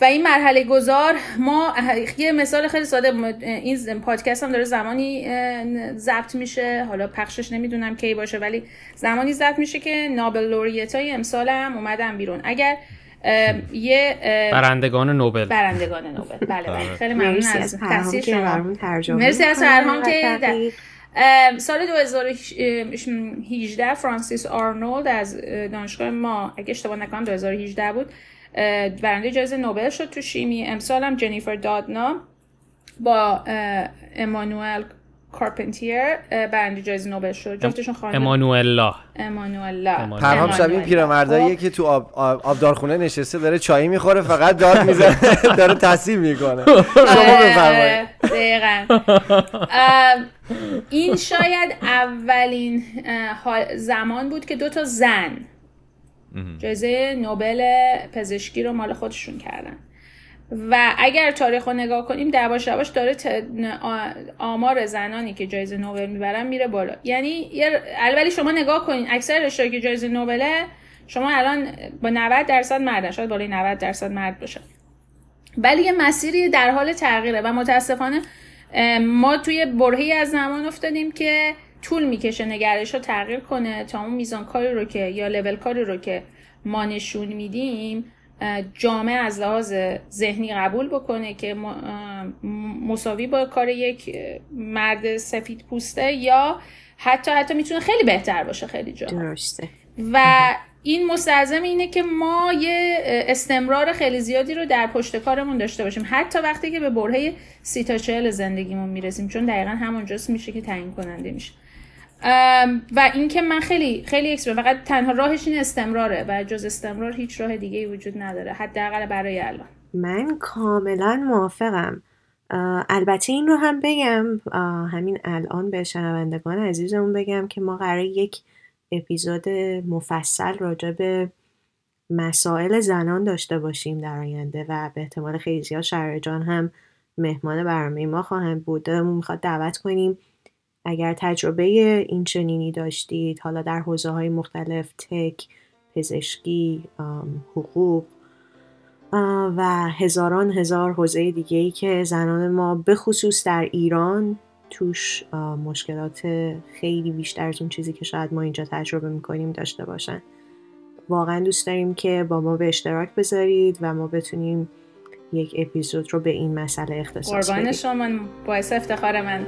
و این مرحله گذار، ما یه مثال خیلی ساده، این پادکست هم داره زمانی ضبط میشه، حالا پخشش نمیدونم کی باشه، ولی زمانی ضبط میشه که نوبل لوریتای امسال هم اومدن بیرون. اگر برندگان نوبل بله خیلی ممنون از تفسیر شما، مرسی از فرهام که سال 2018 فرانسیس آرنولد از دانشگاه ما، اگه اشتباه نکنم 2018 بود، برنده جایزه نوبل شد تو شیمی. امسال هم جنیفر دادنا با امانوئل چارپنتیر برنده جایزه نوبل شد. جفتشون خانم امانوئلا. پرهام شبیه پیرمرداییه که تو آبدارخونه نشسته داره چای میخوره، فقط داد میزنه، داره تصحیح میکنه. شما بفرمایید. دقیقاً. این شاید اولین زمان بود که 2 تا زن جایزه نوبل پزشکی رو مال خودشون کردن. و اگر تاریخ رو نگاه کنیم یواش داره آمار زنانی که جایزه نوبل میبرن میره بالا. یعنی ولی شما نگاه کنین اکثر رشته‌ای که جایزه نوبله، شما الان با 90% مردن، شاید بالای 90% مرد باشه، ولی یه مسیری در حال تغییره و متاسفانه ما توی برهه‌ای از زمان افتادیم که طول میکشه نگرشو تغییر کنه تا اون میزان کاری رو که یا لول کاری رو که ما نشون میدیم جامعه از لحاظ ذهنی قبول بکنه که مساوی با کار یک مرد سفید پوسته یا حتی میتونه خیلی بهتر باشه خیلی جا. درسته. و این مستلزم اینه که ما یه استمرار خیلی زیادی رو در پشت کارمون داشته باشیم، حتی وقتی که به برهه 30 تا 40 زندگیمون میرسیم، چون دقیقاً همونجاست میشه که تعیین کننده میشه. و این که من خیلی خیلی فقط تنها راهش این استمراره و جز استمرار هیچ راه دیگه‌ای وجود نداره، حداقل برای الان. من کاملا موافقم. البته این رو هم بگم، همین الان به شنوندگان عزیزمون بگم که ما قراره یک اپیزود مفصل راجع به مسائل زنان داشته باشیم در آینده و به احتمال خیلی زیاد شهر جان هم مهمان برنامه ما خواهند بود. دلمون میخواد دعوت کنیم اگر تجربه این چنینی داشتید، حالا در حوزه‌های مختلف، تک، پزشکی، حقوق و هزار حوزه دیگه‌ای که زنان ما به خصوص در ایران توش مشکلات خیلی بیشتر از اون چیزی که شاید ما اینجا تجربه می‌کنیم داشته باشن. واقعا دوست داریم که با ما به اشتراک بذارید و ما بتونیم یک اپیزود رو به این مسئله اختصاص بدیم. قربان شما، باعث افتخار من.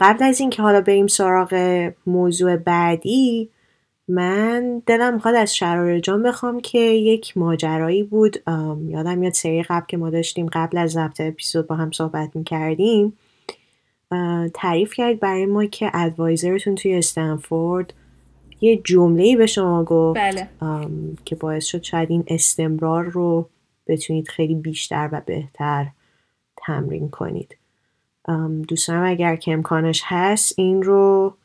قبل از این که حالا بریم سراغ موضوع بعدی، من دلم میخواد از شراره جان بخوام که یک ماجرایی بود، یادم میاد سری قبل که ما داشتیم قبل از ضبط اپیزود با هم صحبت میکردیم، تعریف کرد برای ما که ادوایزرتون توی استنفورد یه جمله‌ای به شما گفت. بله. که باعث شد شاید این استمرار رو بتونید خیلی بیشتر و بهتر تمرین کنید. دوستانم اگر که امکانش هست این رو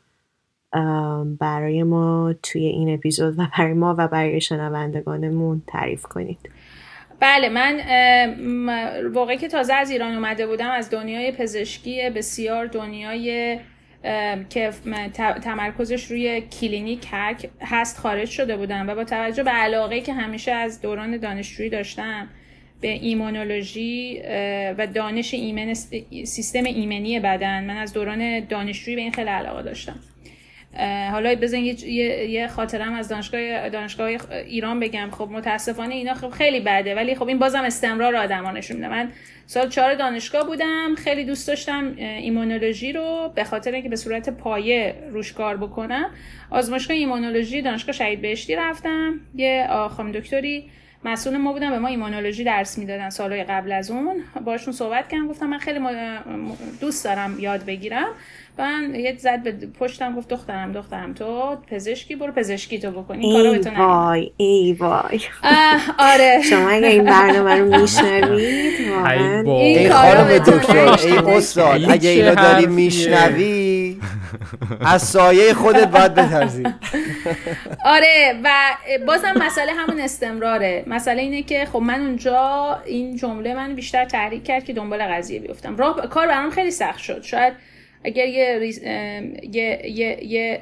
برای ما توی این اپیزود و برای ما و برای شنوندگانمون تعریف کنید. بله، من واقعی که تازه از ایران اومده بودم، از دنیای پزشکی بسیار دنیای که تمرکزش روی کلینیک هست خارج شده بودم و با توجه به علاقه‌ای که همیشه از دوران دانشجویی داشتم به ایمونولوژی و دانش ایمن، سیستم ایمنی بدن، من از دوران دانشجویی به این خیلی علاقه داشتم. حالا بزن یه خاطرم از دانشگاه ایران بگم. خب متاسفانه اینا خب خیلی بده، ولی خب این بازم استمرار آدما نشون میده. من سال 4 دانشگاه بودم، خیلی دوست داشتم ایمونولوژی رو، به خاطر اینکه به صورت پایه روش کار بکنم. آزمایشگاه ایمونولوژی دانشگاه شهید بهشتی رفتم، یه خانم دکتری مسئول ما بودن، به ما ایمونولوژی درس میدادن سالهای قبل از اون. باشون صحبت کردم، گفتم من خیلی دوست دارم یاد بگیرم. من یه زد به پشتم گفت دخترم تو پزشکی برو پزشکی تو بکنی، کارو بتون نمیدم. ای وای آره شما اگه این برنامه رو میشنوید، ای خانم دکتر، ای استاد، اگه اینو داری میشنوی از سایه خودت باید بترسی. آره، و بازم مسئله همون استمراره. مسئله اینه که خب من اونجا این جمله من بیشتر تحریک کرد که دنبال قضیه بیفتم. کار برام خیلی سخت شد. شاید اگر یه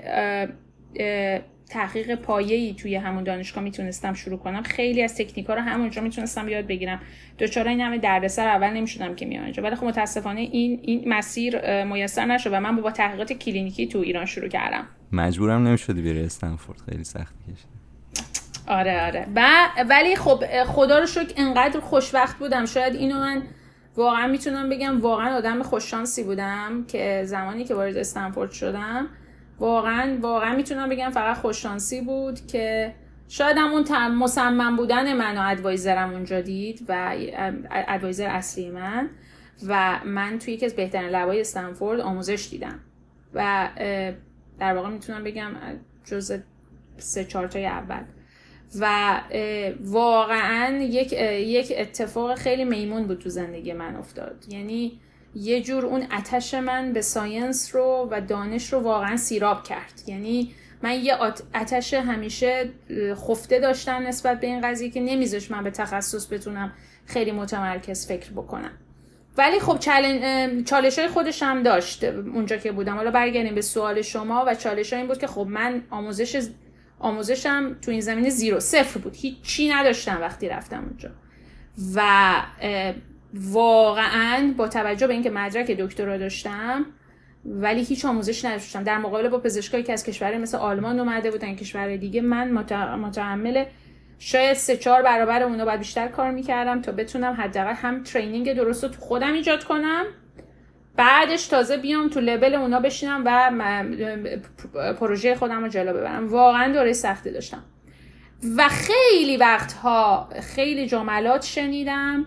تحقیق پایه‌ای توی همون دانشگاه میتونستم شروع کنم، خیلی از تکنیک‌ها رو همونجا میتونستم یاد بگیرم. دچار این همه دردسر اول نمیشدم که میام اینجا. ولی خب متاسفانه این مسیر میسر نشد و من با تحقیقات کلینیکی تو ایران شروع کردم. مجبورم نمیشدی بری استنفورد، خیلی سخت کشید. آره ولی خب خدا رو شکر انقدر خوشبخت بودم. شاید اینو من واقعا میتونم بگم، واقعا آدم خوششانسی بودم که زمانی که وارد استنفورد شدم، واقعا میتونم بگم فقط خوششانسی بود که شاید همون مصمم بودن من و ادوایزرم اونجا دید، و ادوایزر اصلی من، و من توی یکی از بهترین لب‌های استنفورد آموزش دیدم و در واقع میتونم بگم جزو 3-4 تای اول. و واقعا یک اتفاق خیلی میمون بود تو زندگی من افتاد. یعنی یه جور اون آتش من به ساینس رو و دانش رو واقعا سیراب کرد. یعنی من یه آتش همیشه خفته داشتم نسبت به این قضیه که نمیذاش من به تخصص بتونم خیلی متمرکز فکر بکنم. ولی خب چالش‌های خودش هم داشت اونجا که بودم. حالا برگردیم به سوال شما، و چالش‌ها این بود که خب من آموزشم تو این زمینه 0-0 بود. هیچی نداشتم وقتی رفتم اونجا. و واقعاً با توجه به اینکه مدرک دکترا داشتم ولی هیچ آموزش نداشتم، در مقابل با پزشکایی که از کشورهای مثل آلمان اومده بودن، کشور دیگه، من متحمل شاید 3-4 برابر اونا باید بیشتر کار میکردم تا بتونم حداقل هم ترینینگ درست رو تو خودم ایجاد کنم، بعدش تازه بیام تو لبل اونا بشینم و پروژه خودم رو جلو ببرم. واقعاً دوره سختی داشتم و خیلی وقتها خیلی جملات شنیدم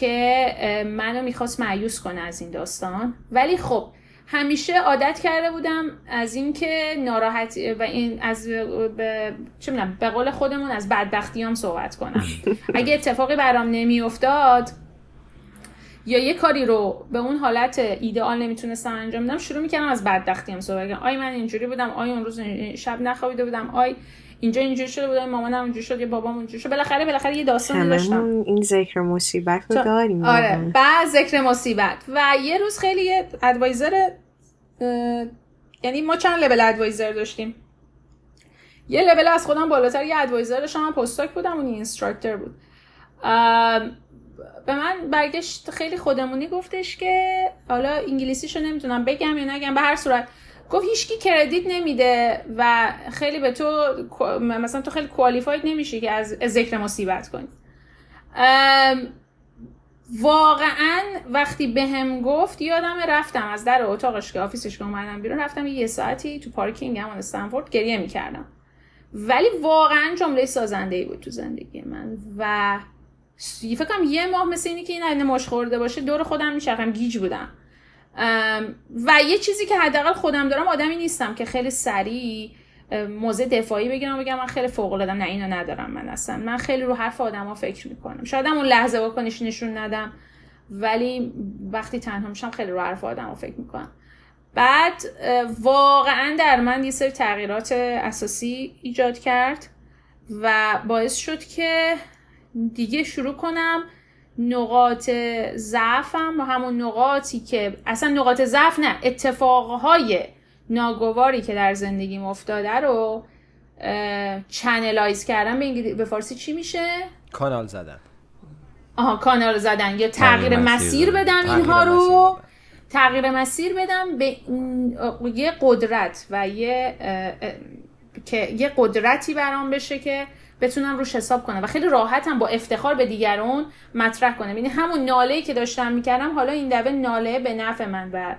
که منو میخواست مایوس کنه از این داستان. ولی خب همیشه عادت کرده بودم از این که ناراحت و این از چه می‌دونم، به قول خودمون از بدبختیام صحبت کنم. اگه اتفاقی برام نمیافتاد یا یه کاری رو به اون حالت ایدئال نمیتونستم انجام بدم، شروع میکردم از بدبختیام صحبت کردم. آی من اینجوری بودم، آی اون روز شب نخوابیده بودم، آی اینجا اینجوری شده بودم، مامانم اونجوری شد، یا بابام اونجوری شد. بالاخره یه داستانی داشتم. این ذکر مصیبت رو داریم. آره، بعد ذکر مصیبت. و یه روز خیلی ادوایزر، یعنی ما چند لول ادوایزر داشتیم، یه لول از خودم بالاتر یه ادوایزرش، من پستاک بودم، اون اینستراکتور بود، به من برگشت خیلی خودمونی گفتش که حالا انگلیسیشو نمیتونم بگم یا نگم، به هر صورت گفت هیچکی کردیت نمیده و خیلی به تو، مثلا تو خیلی کوالیفاید نمیشی که از ذکر مصیبت کنی. واقعا وقتی بهم گفت، یادم رفتم از در اتاقش که آفیسش که اومدم بیرون، رفتم یه ساعتی تو پارکینگ همون استنفورد گریه میکردم. ولی واقعا جمله سازنده‌ای بود تو زندگی من و فکر کنم یه ماه مثل اینی که این مش خورده باشه دور خودم میچرخم، گیج بودم. و یه چیزی که حداقل خودم دارم، آدمی نیستم که خیلی سریع موضع دفاعی بگیرم و بگم من خیلی فوق العاده‌ام. نه، اینو ندارم من اصلا. من خیلی رو حرف آدما فکر میکنم. شاید اون لحظه واکنش نشون ندم، ولی وقتی تنها میشم خیلی رو حرف آدما فکر میکنم. بعد واقعا در من یه سری تغییرات اساسی ایجاد کرد و باعث شد که دیگه شروع کنم نقاط ضعفم و همون نقاطی که اصلا نقاط ضعف نه، اتفاقهای ناگواری که در زندگیم افتاده رو چنلایز کردم. به فارسی چی میشه؟ کانال زدن. آها، کانال زدن یا تغییر مسیر بدم، اینها رو تغییر مسیر بدم به یه قدرت و یه قدرتی برام بشه که بتونم روش حساب کنم و خیلی راحتم با افتخار به دیگرون مطرح کنم. یعنی همون ناله‌ای که داشتم میکردم حالا این دفعه ناله به نفع من و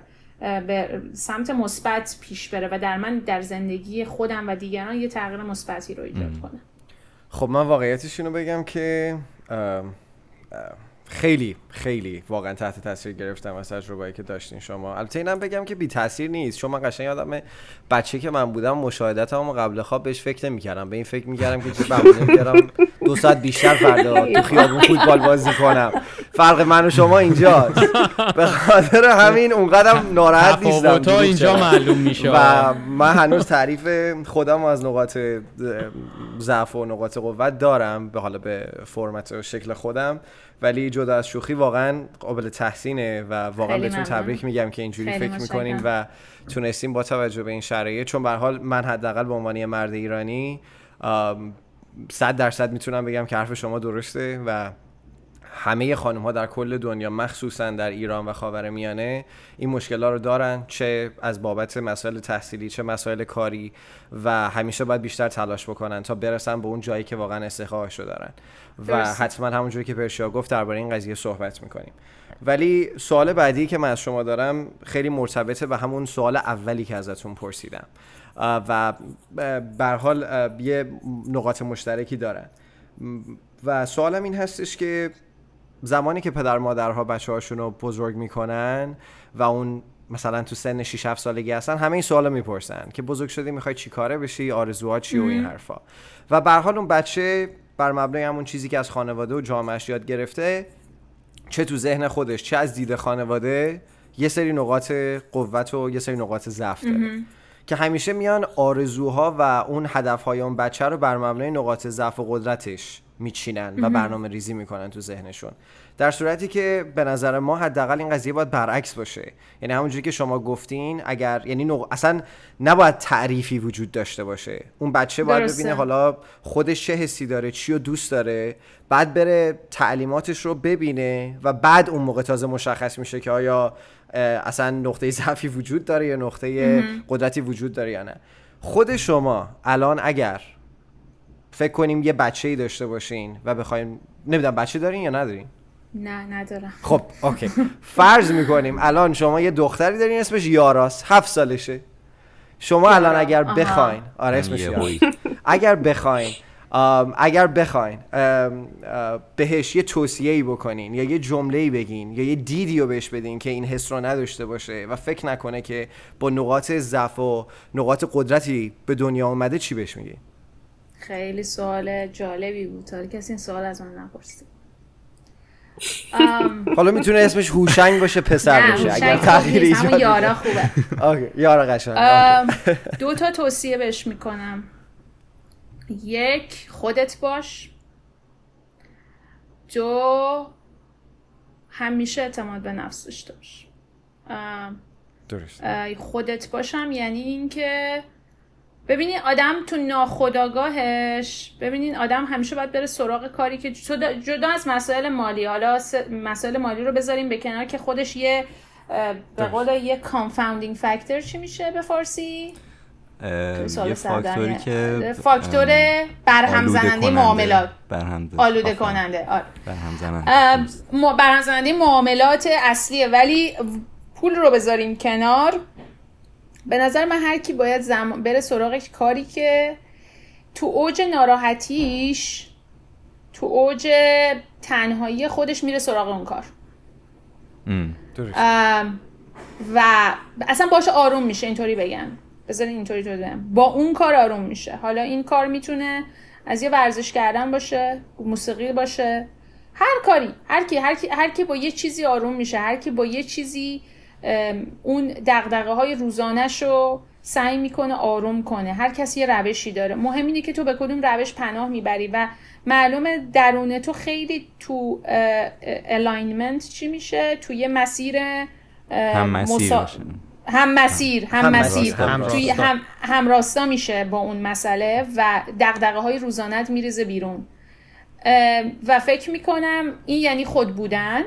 به سمت مثبت پیش بره و در من در زندگی خودم و دیگران یه تغییر مثبتی رو ایجاد کنم. خب من واقعیتش اینو بگم که خیلی خیلی واقعا تحت تاثیر گرفتم از تجربه‌ای که داشتین شما. البته اینم بگم که بی تاثیر نیست، چون من قشنگ یادم بچه که من بودم مشاهداتم قبل خواب بهش فکر نمی‌کردم، به این فکر می‌کردم که چه بمونه می‌کردم 2 ساعت بیشتر فردا تو خیابون فوتبال بازی کنم. فرق من و شما اینجاست. به خاطر همین اونقدرم ناراحت نیستم. تو اینجا معلوم میشه و من هنوز تعریف خودم از نقاط ضعف و نقاط قوت دارم به حالا به فرمت و شکل خودم، ولی جدا از شوخی واقعا قابل تحسینه و واقعا بهتون تبریک میگم که اینجوری فکر میکنین و تونستین با توجه به این شرایط، چون به هر حال من حداقل به عنوان یه مرد ایرانی 100% میتونم بگم که حرف شما درسته و همه خانم‌ها در کل دنیا مخصوصا در ایران و خاورمیانه این مشکل‌ها رو دارن، چه از بابت مسائل تحصیلی چه مسائل کاری، و همیشه باید بیشتر تلاش بکنن تا برسن به اون جایی که واقعا استحقاقش رو دارن و حتما همونجوری که پرشیا گفت درباره این قضیه صحبت می‌کنیم. ولی سوال بعدی که من از شما دارم خیلی مرتبطه به همون سوال اولی که ازتون پرسیدم و به هر حال یه نقاط مشترکی دارن و سوالم این هستش که زمانی که پدر مادرها بچه‌هاشون رو بزرگ میکنن و اون مثلا تو سن 6-7 سالگی هستن، همه این سوالا میپرسن که بزرگ شدی میخوای چی کاره بشی، آرزوها چی و این حرفا، و به هر حال اون بچه بر مبنای همون چیزی که از خانواده و جامعهش یاد گرفته، چه تو ذهن خودش چه از دید خانواده، یه سری نقاط قوت و یه سری نقاط ضعف داره که همیشه میان آرزوها و اون هدفهای اون بچه رو بر مبنای نقاط ضعف و قدرتش میچینن و برنامه ریزی میکنن تو ذهنشون، در صورتی که به نظر ما حداقل این قضیه باید برعکس باشه. یعنی همونجوری که شما گفتین، اگر یعنی اصلا نباید تعریفی وجود داشته باشه، اون بچه باید ببینه حالا خودش چه حسی داره، چی رو دوست داره، بعد بره تعلیماتش رو ببینه و بعد اون موقع تازه مشخص میشه که آیا اصلا نقطه ضعفی وجود داره یا نقطه قدرتی وجود داره یا نه. خود شما الان اگر فکر کنیم یه بچه‌ای داشته باشین و بخوایم، نمیدونم بچه دارین یا ندارین؟ نه ندارم. خب اوکی، فرض میکنیم الان شما یه دختری دارین اسمش یاراست، 7 سالشه. شما الان اگر بخواین، آره اسمش یاراست، اگر بخواین بهش یه توصیه‌ای بکنین یا یه جمله‌ای بگین یا یه دیدیو بهش بدین که این حس رو نداشته باشه و فکر نکنه که با نقاط ضعف و نقاط قدرتی به دنیا اومده، چی بهش میگین؟ خیلی سوال جالبی بود، تا کسی این سوال از من نپرسید. حالا میتونه اسمش هوشنگ باشه، پسر باشه، اگر تغییر ایجاد کنه. همون یارا خوبه. اوکی، یارا قشنگه. 2 توصیه بهش میکنم. 1 خودت باش. 2 همیشه اعتماد به نفس داشته باش. درست. خودت باشم یعنی اینکه ببینین آدم تو ناخودآگاهش، ببینین آدم همیشه باید بره سراغ کاری که جدا از مسائل مالی، حالا مسائل مالی رو بذاریم به کنار که خودش یه به قول یه کانفاوندینگ فاکتور، چی میشه به فارسی؟ یه فاکتوری که فاکتور برهم زننده معاملات، آلوده کننده، برهم زننده معاملات اصلیه. ولی پول رو بذاریم کنار، به نظر من هر کی باید بره سراغ کاری که تو اوج ناراحتیش، تو اوج تنهایی خودش میره سراغ اون کار و اصلا باشه آروم میشه. اینطوری بگم، بذارین اینطوری تو بگم، با اون کار آروم میشه. حالا این کار میتونه از یه ورزش کردن باشه، موسیقی باشه، هر کاری، هر کی با یه چیزی آروم میشه، هر کی با یه چیزی اون دغدغه‌های روزانه‌شو سعی میکنه آروم کنه. هر کسی یه روشی داره. مهم اینه که تو به کدوم روش پناه میبری و معلومه درونه تو خیلی تو الاینمنت چی میشه، تو یه مسیر همراستا میشه با اون مسئله و دغدغه های روزانت میریزه بیرون. و فکر میکنم این یعنی خود بودن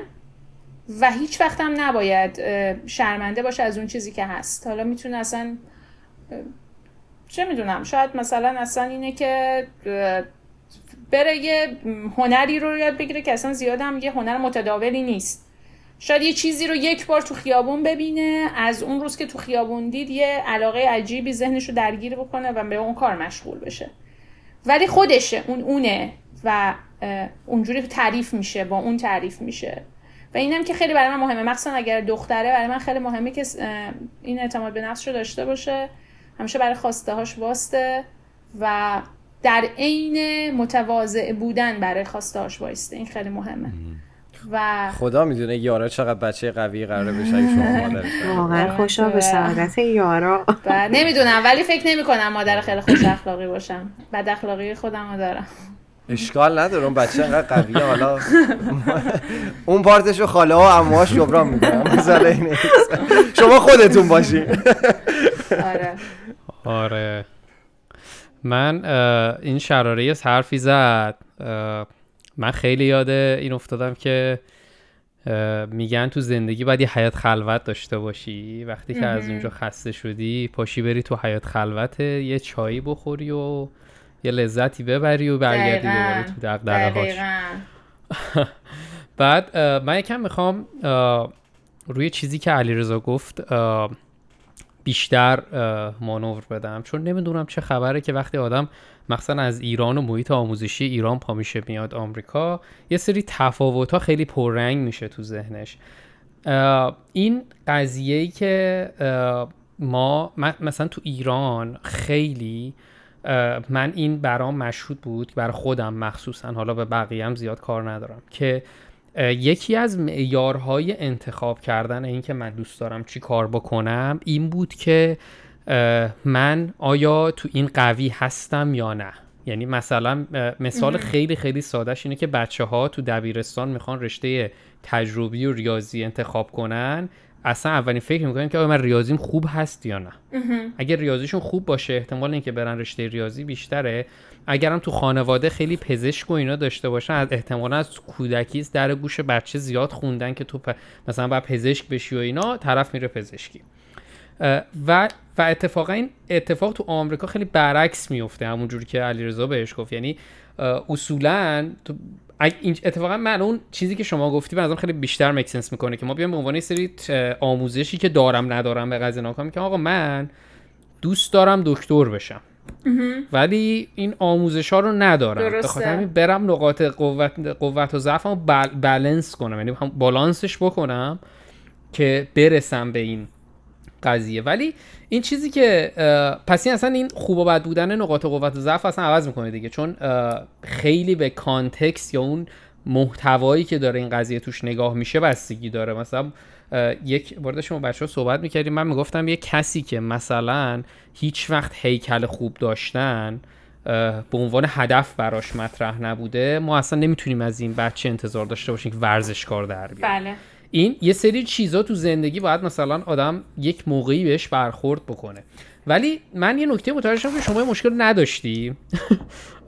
و هیچ وقت هم نباید شرمنده باشه از اون چیزی که هست. حالا میتونه اصلا چه میدونم، شاید مثلا اصلا اینه که بره یه هنری رو یاد بگیره که اصلا زیاد هم یه هنر متداولی نیست. شاید یه چیزی رو یک بار تو خیابون ببینه، از اون روز که تو خیابون دید یه علاقه عجیبی ذهنش رو درگیر بکنه و به اون کار مشغول بشه. ولی خودشه، اونه و اونجوری تعریف میشه، با اون تعریف میشه. و اینم که خیلی برای من مهمه، مخصوصا اگر دختره، برای من خیلی مهمه که این اعتماد به نفسش رو داشته باشه، همیشه برای خواسته هاش واسطه و در عین متواضع بودن برای خواسته هاش واسطه. این خیلی مهمه و خدا میدونه یارا چقدر بچه قوی قراره بشه اگه شما مادر بشه. واقعا خوشا به سعادت یارا. نمیدونم، ولی فکر نمی‌کنم مادر خیلی خوش اخلاقی باشم. بد اخلاقی خودمو دارم. اشکال نداره، اون بچه انقدر قویه. حالا اون پارتشو خاله ها و عموهاش جبران میکنن، مسئله اینه، شما خودتون باشین. آره من این شراره حرفی زد، من خیلی یاده این افتادم که میگن تو زندگی باید یه حیات خلوت داشته باشی. وقتی که از اونجا خسته شدی پاشی بری تو حیات خلوت، یه چایی بخوری و یه لذتی ببری و برگردی دوباره تو دغدغه‌هاش. بعد من یکم میخوام روی چیزی که علیرضا گفت بیشتر مانور بدم، چون نمیدونم چه خبره که وقتی آدم مثلا از ایران و محیط آموزشی ایران پا میشه میاد آمریکا، یه سری تفاوت‌ها خیلی پررنگ میشه تو ذهنش. این قضیه‌ای که من مثلا تو ایران خیلی، من این برام مشهود بود، برای خودم مخصوصا، حالا به بقیه هم زیاد کار ندارم، که یکی از معیارهای انتخاب کردن این که من دوست دارم چی کار بکنم این بود که من آیا تو این قوی هستم یا نه. یعنی مثلا مثال خیلی خیلی سادهش اینه که بچه ها تو دبیرستان میخوان رشته تجربی و ریاضی انتخاب کنن، اصلا اولین فکر میکنن که آیا من ریاضیم خوب هست یا نه. اگر ریاضیشون خوب باشه احتمال اینکه برن رشته ریاضی بیشتره. اگرم تو خانواده خیلی پزشک و اینا داشته باشن، از احتمالا از کودکی در گوش بچه زیاد خوندن که تو مثلا باید پزشک بشی و اینا، طرف میره پزشکی. و اتفاقا این اتفاق تو آمریکا خیلی برعکس میفته، همونجوری که علیرضا بهش گفت. یعنی اصولا تو اتفاقا من اون چیزی که شما گفتی به نظرم خیلی بیشتر مکسنس میکنه که ما بیام به عنوان یه سری آموزشی که دارم ندارم به قضیه نگاه کنیم که آقا من دوست دارم دکتر بشم ولی این آموزش‌ها رو ندارم، بخاطر همین برم نقاط قوت و ضعفمو بالانس کنم، یعنی بالانسش بکنم که برسم به این قضیه. ولی این چیزی که پس این اصلا این خوب و بد بودن نقاط قوت و ضعف اصلا عوض میکنه دیگه، چون خیلی به کانتکست یا اون محتوایی که داره این قضیه توش نگاه میشه بستگی داره. مثلا یک بار شما بچه‌ها صحبت میکردیم، من میگفتم یه کسی که مثلا هیچ وقت هیکل خوب داشتن به عنوان هدف براش مطرح نبوده، ما اصلا نمیتونیم از این بچه انتظار داشته باشیم که ورزشکار در بیاد. بله. این یه سری چیزا تو زندگی باید مثلا آدم یک موقعی بهش برخورد بکنه. ولی من یه نکته متوجه شدم که شما مشکل نداشتی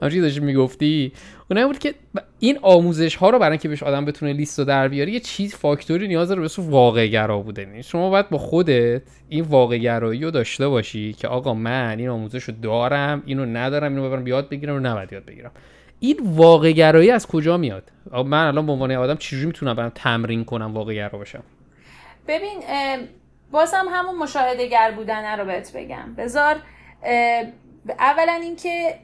آنجوری داشتی میگفتی، اون بود که این آموزش ها رو برای اینکه بهش آدم بتونه لیست رو در بیاره یه چیز فاکتوری نیاز داره به سو واقع گرا بودن. شما باید با خودت این واقع گرایی رو داشته باشی که آقا من این آموزش رو دارم، اینو ندارم، اینو ببرم یاد بگیرم، اینو نباید یاد بگیرم. این واقع گرایی از کجا میاد؟ من الان به عنوان آدم چجوری میتونم برم تمرین کنم واقع گرا باشم؟ ببین بازم همون مشاهده گر بودن رو بهت بگم. بذار اولا این که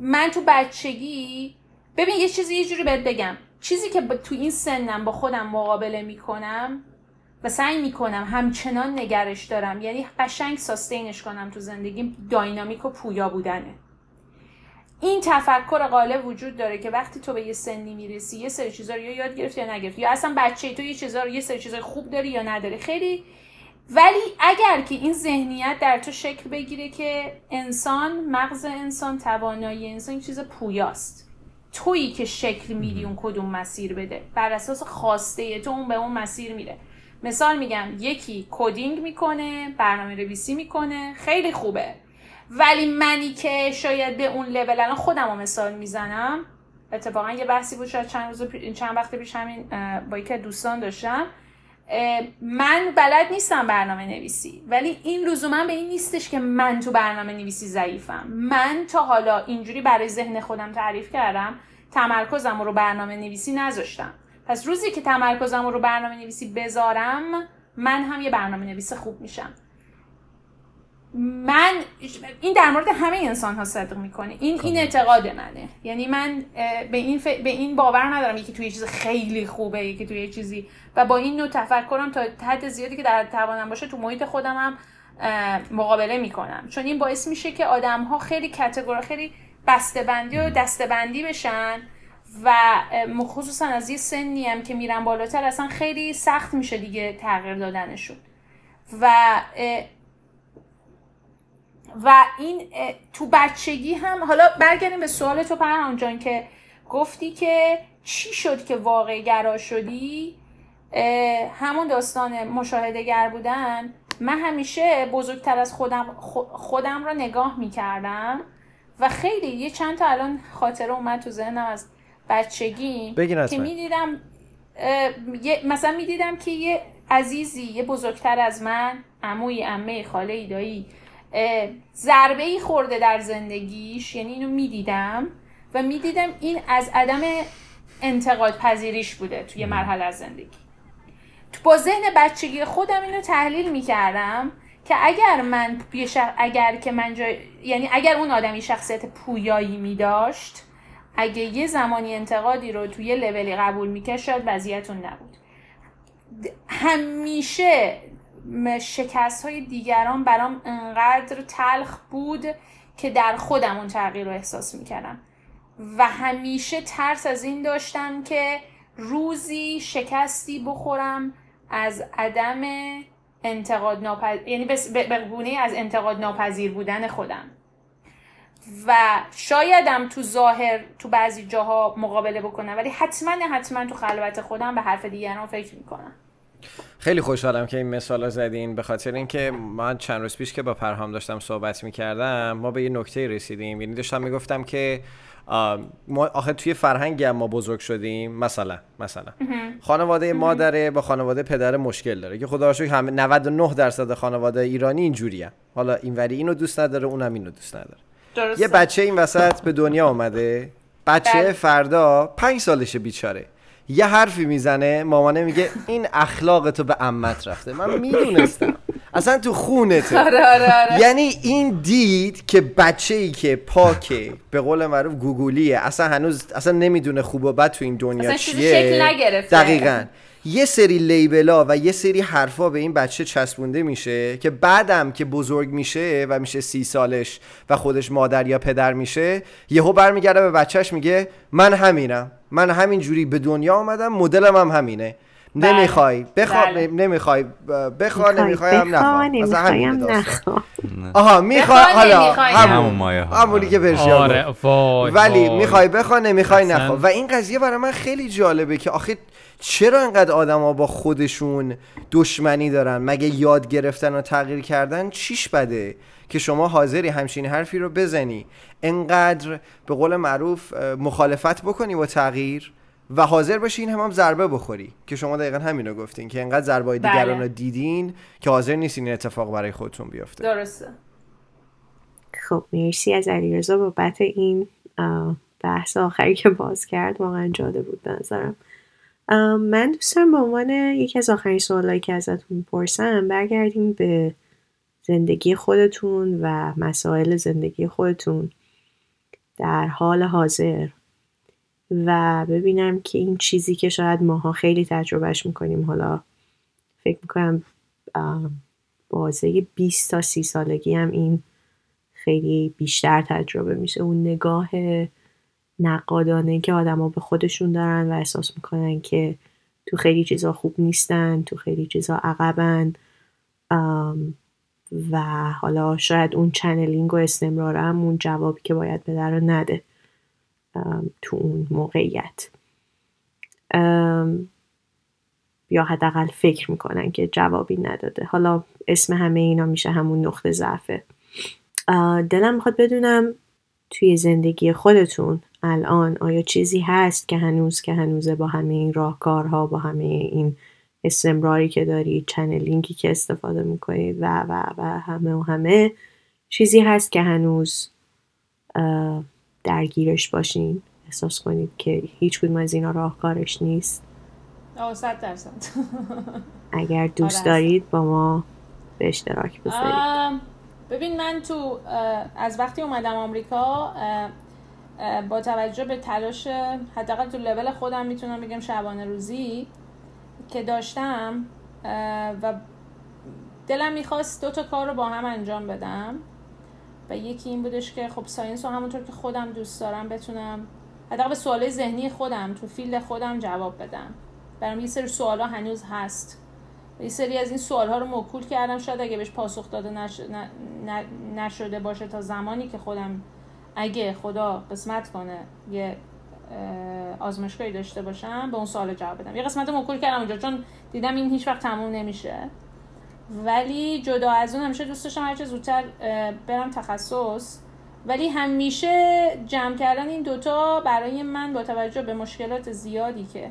من تو بچگی، ببین یه چیزی یه جوری بهت بگم، چیزی که تو این سنم با خودم مقابله میکنم و سعی میکنم همچنان نگرش دارم، یعنی قشنگ ساستینش کنم تو زندگیم، داینامیک و پویا بودنه. این تفکر غالب وجود داره که وقتی تو به یه سنی میرسی یه سری چیزا رو یا یاد گرفتی یا نگرفتی، یا اصلا بچه‌ای تو یه سری چیزا خوب داری یا نداری. خیلی ولی اگر که این ذهنیت در تو شکل بگیره که انسان، مغز انسان، توانایی انسان این چیز پویاست، تویی که شکل میدی اون کدوم مسیر بده، بر اساس خواسته تو اون به اون مسیر میره. مثال میگم یکی کدینگ میکنه، برنامه نویسی میکنه، خیلی خوبه، ولی منی که شاید به اون لول، الان خودم رو مثال میزنم، اتفاقا یه بحثی بود شاید چند وقت پیش همین با یکی از دوستان داشتم، من بلد نیستم برنامه نویسی، ولی این لزوما به این نیستش که من تو برنامه نویسی ضعیفم. من تا حالا اینجوری برای ذهن خودم تعریف کردم، تمرکزم رو برنامه نویسی نذاشتم، پس روزی که تمرکزم رو برنامه نویسی بذارم من هم یه برنامه نویس خوب میشم. من این در مورد همه انسان ها صدق میکنه، این اعتقاد منه، یعنی من به این باور ندارم یکی توی چیز خیلی خوبه یکی توی چیزی، و با این نوع تفکرم تا حد زیادی که در توانم باشه تو محیط خودم هم مقابله میکنم، چون این باعث میشه که آدم ها خیلی کاتگوری، خیلی بسته‌بندی و دسته‌بندی بشن، و خصوصا از یه سنی هم که میرن بالاتر اصلا خیلی سخت میشه دیگه تغییر دادنشون، و این تو بچگی هم. حالا برگردیم به سوال تو پرهام جان که گفتی که چی شد که واقع گرا شدی، همون داستان مشاهده گر بودن. من همیشه بزرگتر از خودم رو نگاه میکردم و خیلی یه چند تا الان خاطره اومد تو ذهنم از بچگی که میدیدم، مثلا میدیدم که یه عزیزی، یه بزرگتر از من، عموی، عمه، خاله، دایی، ضربه‌ای خورده در زندگیش، یعنی اینو میدیدم و میدیدم این از عدم انتقاد پذیریش بوده توی مرحله از زندگی. تو با ذهن بچگی خودم اینو تحلیل میکردم که اگر اون آدمی شخصیت پویایی میداشت، اگه یه زمانی انتقادی رو توی یه لولی قبول میکرد شاید وضعیتون نبود. همیشه شکست های دیگران برام انقدر تلخ بود که در خودم اون تغییر رو احساس میکردم و همیشه ترس از این داشتم که روزی شکستی بخورم از عدم انتقاد ناپذیر، یعنی به گونه از انتقاد ناپذیر بودن خودم، و شایدم تو ظاهر تو بعضی جاها مقابله بکنم، ولی حتما تو خلوت خودم به حرف دیگران فکر میکنم. خیلی خوشحالم که این مثالا زدین، به خاطر اینکه من چند روز پیش که با پرهام داشتم صحبت میکردم ما به یه نکته رسیدیم، یعنی داشتم میگفتم که ما آخه توی فرهنگ هم ما بزرگ شدیم، مثلا خانواده مادره با خانواده پدر مشکل داره که خدا رو شکر 99% خانواده ایرانی اینجوریه، حالا اینوری اینو دوست نداره، اونم اینو دوست نداره. درسته. یه بچه این وسط به دنیا اومده، بچه فردا 5 سالشه، بیچاره یه حرفی میزنه مامانه میگه این اخلاقتو به عمت رفته. من میدونستم اصلا تو خونته. یعنی این دید که بچه‌ای که پاکه، به قول معروف گوگولیه، اصلا هنوز اصلا نمیدونه خوب و بد تو این دنیا چیه، شکل نگرفته. دقیقاً یه سری لیبلا و یه سری حرفا به این بچه چسبونده میشه که بعدم که بزرگ میشه و میشه 30 سالش و خودش مادر یا پدر میشه، یهو برمیگرده به بچهش میگه من همین جوری به دنیا آمدم، مدلم هم همینه، نمیخوای بخوای، نمیخوای بخوای، نمیخوایم نخوام، مثلا همین داستان. آها میخوای، حالا همونی که برشیا، ولی میخوای بخوای، نمیخوای نخوام. و این قضیه برای من خیلی جالبه که آخه چرا اینقدر آدما با خودشون دشمنی دارن؟ مگه یاد گرفتن و تغییر کردن چیش بده که شما حاضری همچین حرفی رو بزنی، انقدر به قول معروف مخالفت بکنی با تغییر و حاضر بشی این هم ضربه بخوری، که شما دقیقاً همین رو گفتین که انقدر ضربه‌های دیگران رو دیدین که حاضر نیستین این اتفاق برای خودتون بیفته. درسته. خب مرسی از علیرضا بابت این بحث آخری که باز کرد، واقعاً جاده بود به نظرم. من دوست دارم به عنوان یکی از آخرین سوالایی که ازتون می‌پرسم برگردیم به زندگی خودتون و مسائل زندگی خودتون در حال حاضر و ببینم که این چیزی که شاید ماها خیلی تجربهش میکنیم، حالا فکر میکنم بازه 20 تا 30 سالگی هم این خیلی بیشتر تجربه میشه، اون نگاه نقادانه که آدم ها به خودشون دارن و احساس میکنن که تو خیلی چیزا خوب نیستن، تو خیلی چیزا عقبن و حالا شاید اون چنلینگ و استمرار هم اون جوابی که باید بده رو نده تو اون موقعیت، یا حداقل فکر میکنن که جوابی نداده. حالا اسم همه اینا میشه همون نقطه ضعف. دلم میخواد بدونم توی زندگی خودتون الان آیا چیزی هست که هنوز با همه این راهکارها، با همه این استمراری که دارید، چنلینگی که استفاده میکنید و همه چیزی هست که هنوز درگیرش باشین، احساس کنید که هیچ کدوم از اینا راهکارش نیست؟ 100% اگر دوست دارید با ما به اشتراک بذارید. ببین، من تو از وقتی اومدم آمریکا با توجه به تلاش حداقل تو لول خودم میتونم بگم شبانه روزی که داشتم و دلم میخواست دوتا کار رو با هم انجام بدم و یکی این بودش که خب ساینس رو همونطور که خودم دوست دارم بتونم حداقل به سوالای ذهنی خودم تو فیلد خودم جواب بدم. برام یه سری سوالا هنوز هست، یه سری از این سوالها رو موکول کردم، شاید اگه بهش پاسخ داده نشده باشه تا زمانی که خودم، اگه خدا قسمت کنه یه آزمایشگاهی داشته باشم، به اون سوال جواب بدم. یه قسمت رو موکول کردم اونجا چون دیدم این هیچ وقت تموم نمیشه، ولی جدا از اون همیشه دوست داشتم هرچه زودتر برم تخصص. ولی همیشه جمع کردن این دوتا برای من با توجه به مشکلات زیادی که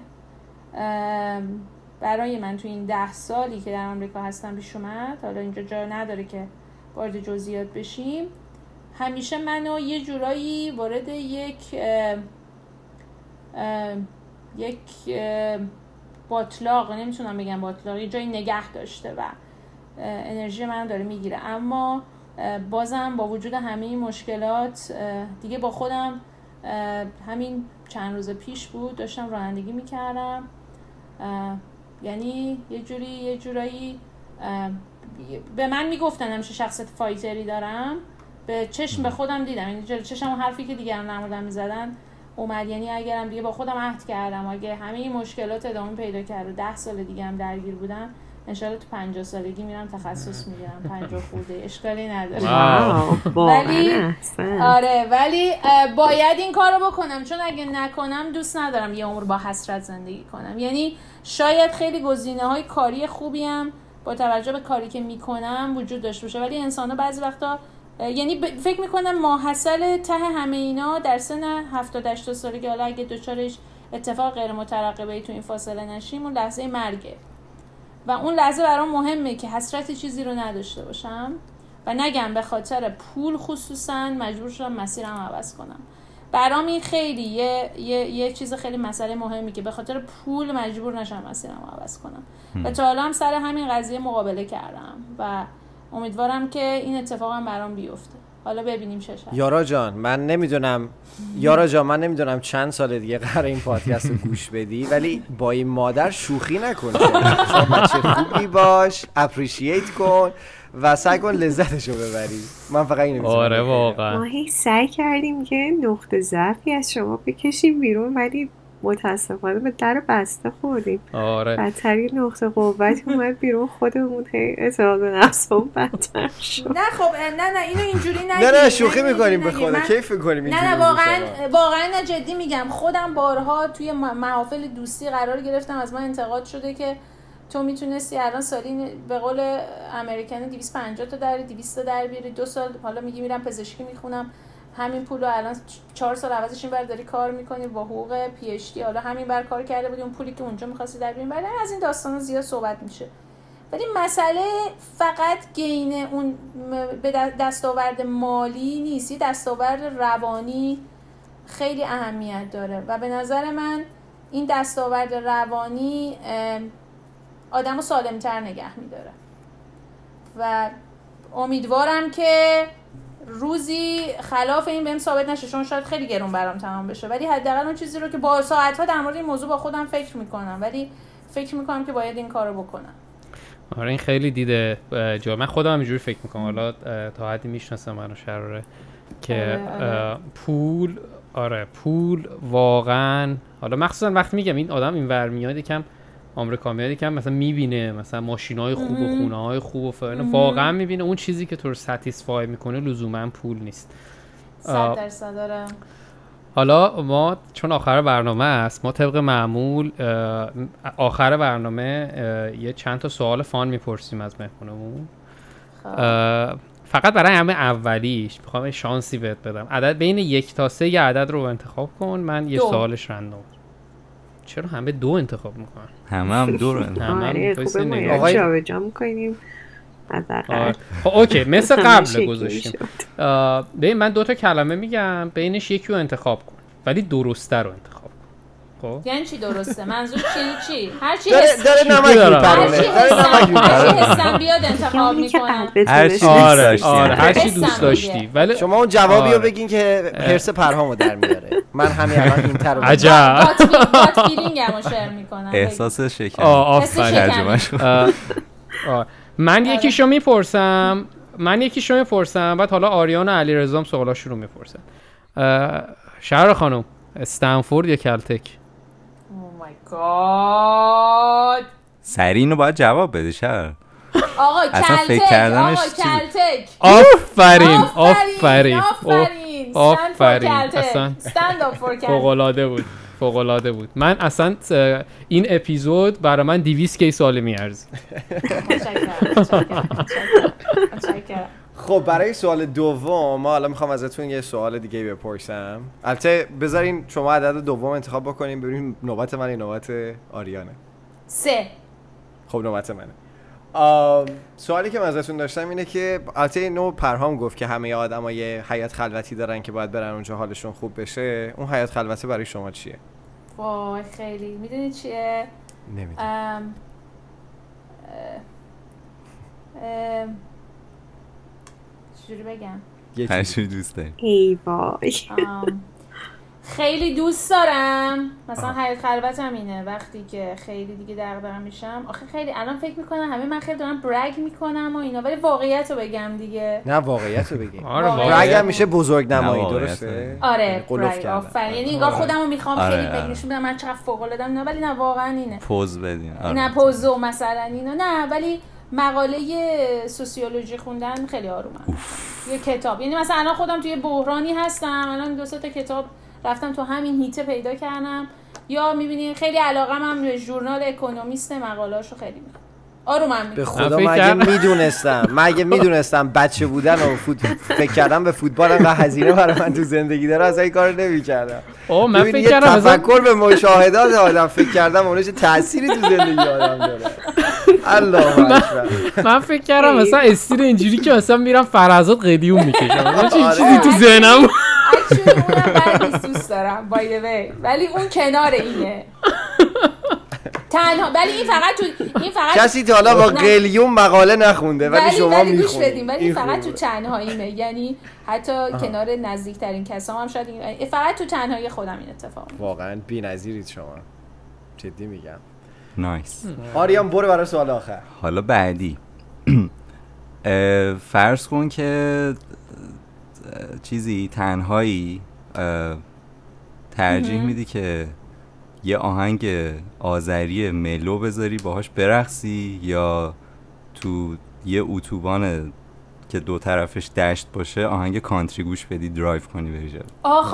برای من تو این 10 سالی که در آمریکا هستم پیش اومد، حالا اینجا جا نداره که وارد جزئیات بشیم، همیشه منو یه جورایی وارد یک باطلاق، نمیتونم بگم باطلاق، یه جایی نگه داشته و انرژی من داره میگیره. اما بازم با وجود همه این مشکلات دیگه با خودم، همین چند روز پیش بود داشتم رانندگی میکردم، یعنی یه جورایی به من میگفتن همیشه شخصیت فایتری دارم، به چشم به خودم دیدم، یعنی جلو چشم حرفی که دیگران نمودن میزدن اومد. یعنی اگرم دیگه با خودم عهد کردم اگه همه این مشکلات ادامه پیدا کرد و 10 سال دیگه هم درگیر بودم، انشالله تو 50 سالگی میرم تخصص میگیرم، 50 خورده اشکالی نداره. ولی آره، ولی باید این کارو بکنم، چون اگه نکنم دوست ندارم یه عمر با حسرت زندگی کنم. یعنی شاید خیلی گزینه‌های کاری خوبی هم با توجه به کاری که میکنم وجود داشته باشه، ولی انسان‌ها بعضی وقتا، یعنی فکر میکنم ماحصل ته همه اینا در سن 70-80 سالگی، حالا اگه دوچارش اتفاق غیر مترقبه‌ای تو این فاصله نشیم، اون لحظه مرگه و اون لحظه برام مهمه که حسرت چیزی رو نداشته باشم و نگم به خاطر پول خصوصا مجبور شدم مسیرم عوض کنم. برام این خیلی یه چیز خیلی مسئله مهمی که به خاطر پول مجبور نشم مسیرم عوض کنم و تا حالا هم سر همین قضیه مقابله کردم و امیدوارم که این اتفاقم برام بیفته. حالا ببینیم چه شد. یارا جان من نمیدونم چند سال دیگه قراره این پادکست رو گوش بدی، ولی با این مادر شوخی نکن، چون بچه خوبی باش، اپریشییت کن و سعی کن لذتشو ببری. من فقط اینو میگم. آره واقعا ما هی سعی کردیم که نقطه ضعفی از شما بکشیم بیرون، ولی متاسفانه به در بسته خوردیم. آره. بدترین نقطه قوت اومد بیرون، خودمون اعتماد به نفسمون بدتر شد. نه خب نه اینو اینجوری نگید. نه شوخی می‌کنیم به خدا، کیف می‌کنیم اینجوری. نه واقعا جدی میگم، خودم بارها توی محافل دوستی قرار گرفتم، از من انتقاد شده که تو میتونستی الان سالی به قول امریکن 250 تا در 200 تا در بیاری، 2 سال حالا میگی میرم پزشکی میخونم، همین پولو الان 4 سال عوضش این بر داری کار میکنی با حقوق پی اچ دی، حالا همین بر کار کرده بودی اون پولی که اونجا می‌خواستی در بیاری. بعد از این داستانا زیاد صحبت میشه، ولی مسئله فقط گین اون به دستاورد مالی نیست، این دستاورد روانی خیلی اهمیت داره و به نظر من این دستاورد روانی آدمو سالم‌تر نگه می‌داره و امیدوارم که روزی خلاف این بهم ثابت نشه، چون شاید خیلی گرون برام تمام بشه، ولی حداقل اون چیزی رو که با ساعت‌ها در مورد این موضوع با خودم فکر میکنم، ولی فکر میکنم که باید این کارو بکنم. آره این خیلی دیده جا. من خودم اینجوری فکر میکنم، حالا تا حدی میشناسم منو شراره که آره. پول واقعا، حالا مخصوصا وقتی میگم این آدم اینور میاد یکم آمریکایی که مثلا میبینه مثلا ماشینای خوب و خونه‌های خوب و فلان، واقعا میبینه اون چیزی که تو رو ساتیسفای میکنه لزوما پول نیست. 100% دارم. حالا ما چون آخر برنامه است، ما طبق معمول آخر برنامه یه چند تا سوال فان میپرسیم از مهمونمون. فقط برای همه اولیش میخوام شانسی بهت بدم. عدد بین 1 تا 3 یه عدد رو انتخاب کن. من یه سوالش رندوم. چرا همه 2 انتخاب میکنن؟ همه 2 رو انتخاب میکنن. آقای جابجا میکنیم. اوکی، مثل قبل گذاشتیم. ببین من 2 تا کلمه میگم، بینش یکی رو انتخاب کن، ولی درسته رو انتخاب کن. خب یعنی چی درسته؟ منظور چی؟ هر چی حسن بیاد انتخاب میکنم. هر چی دوست داشتی. ولی شما اون جوابی رو بگین که پرس پرهامو در میاره. من همین الان این ترو عجب گات فیلینگمو شیر میکنم. احساس شکر. آفرین ترجمه‌اش. من یکیشو میپرسم بعد حالا آریان و علیرضا هم سوالاشون رو میپرسن. شهر خانم، استنفورد یا کلتک؟ او مای گاد، سریع اینو باید جواب بده شهر. آقا کلتک. آفرین استنداپ فور کلتک. فوق‌العاده بود. من اصلا این اپیزود برای من 200K سال میارزید. متشکرم. خب برای سوال دوم ما الان میخوام ازتون یه سوال دیگه بپرسم. البته بذارین شما عدد دوم انتخاب بکنین، ببینیم نوبت من یا نوبت آریانه. 3. خب نوبت منه. سوالی که من ازتون داشتم اینه که البته اینو پرهام گفت که همه آدم‌ها یه حیات خلوتی دارن که باید برن اونجا حالشون خوب بشه. اون حیات خلوته برای شما چیه؟ وای خیلی میدونی چیه؟ نمیدونم. چجوری بگم؟ هر چی دوست داری. ای وای. خیلی دوست دارم مثلا حیات خلوتم اینه وقتی که خیلی دیگه دغدغه میشم. آخه خیلی الان فکر میکنم همه من خیلی دارم برگ میکنم و اینا، ولی واقعیت رو بگم دیگه. نه واقعیت رو بگیم. برگ هم میشه بزرگ نمایی، درسته؟ آره برگ. آفرین. یعنی اینگاه خودم رو میخوام خیلی بگیرشون بدم من چقدر فوق‌العاده‌ام، نه ولی نه واقعا اینه. پوز بدین. نه پوزو مثلا اینا نه، ولی مقاله سوسیولوژی خوندن خیلی آرومه. یه کتاب. یعنی مثلا الان خودم توی بحرانی هستم، الان 2-3 تا کتاب رفتم تو همین هیته پیدا کردم. یا می‌بینین خیلی علاقه‌م هم به ژورنال اکونومیست، مقاله‌اشو خیلی می‌خونم. آرومم به خدا مگه میدونستم بچه بودن و فکر کردم به فوتبال انقدر هزینه برای من تو زندگی داره از این کارو نمی‌کردم. او من فکر کردم تفکر به مشاهدات آدم، فکر کردم اونش تأثیری تو زندگی آدم داره. الله اکبر. من فکر کردم مثلا استیل اینجوری که مثلا میرم فرزاد قدیوم می‌کشم. چیزی تو ذهنم چون اونم دوست دارم by the way، ولی اون کنار اینه تنها. ولی این فقط کسی تا حالا با قلیون مقاله نخونده ولی شما میخونید، ولی فقط تو تنهاییمه. یعنی حتی کنار نزدیکترین کسام هم شاید فقط تو تنهایی خودم این اتفاق. واقعا بی‌نظیرید شما، جدی میگم. نایس. آریان برو برای سوال آخر. حالا بعدی فرض کن که چیزی تنهایی ترجیح میدی که یه آهنگ آذری ملو بذاری باهاش برقصی، یا تو یه اتوبان که دو طرفش دشت باشه آهنگ کانتری گوش بدی درایف کنی بری جلو؟ آخ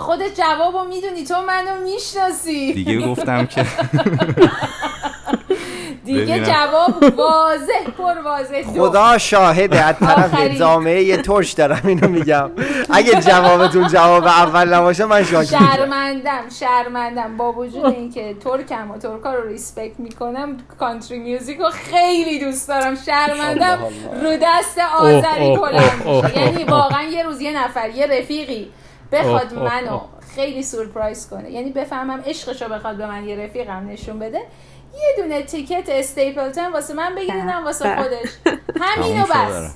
خودت جوابو میدونی، تو منو میشناسی دیگه. گفتم که دیگه جواب واضح خدا شاهده از طرف جامعه یه ترش دارم اینو میگم. اگه جوابتون جواب اول نباشه من شرمندم. با وجود اینکه ترکم و ترکا رو ریسپکت میکنم، کانتری میوزیک رو خیلی دوست دارم. شرمندم رو دست آذری کلم میشه. یعنی واقعا یه روز یه نفر، یه رفیقی بخواد منو خیلی سورپرایز کنه، یعنی بفهمم عشقشو بخواد به من یه رفیقم نشون بده، یه دونه تیکت استیپلتون واسه من بگیرینم واسه خودش، همینو بس.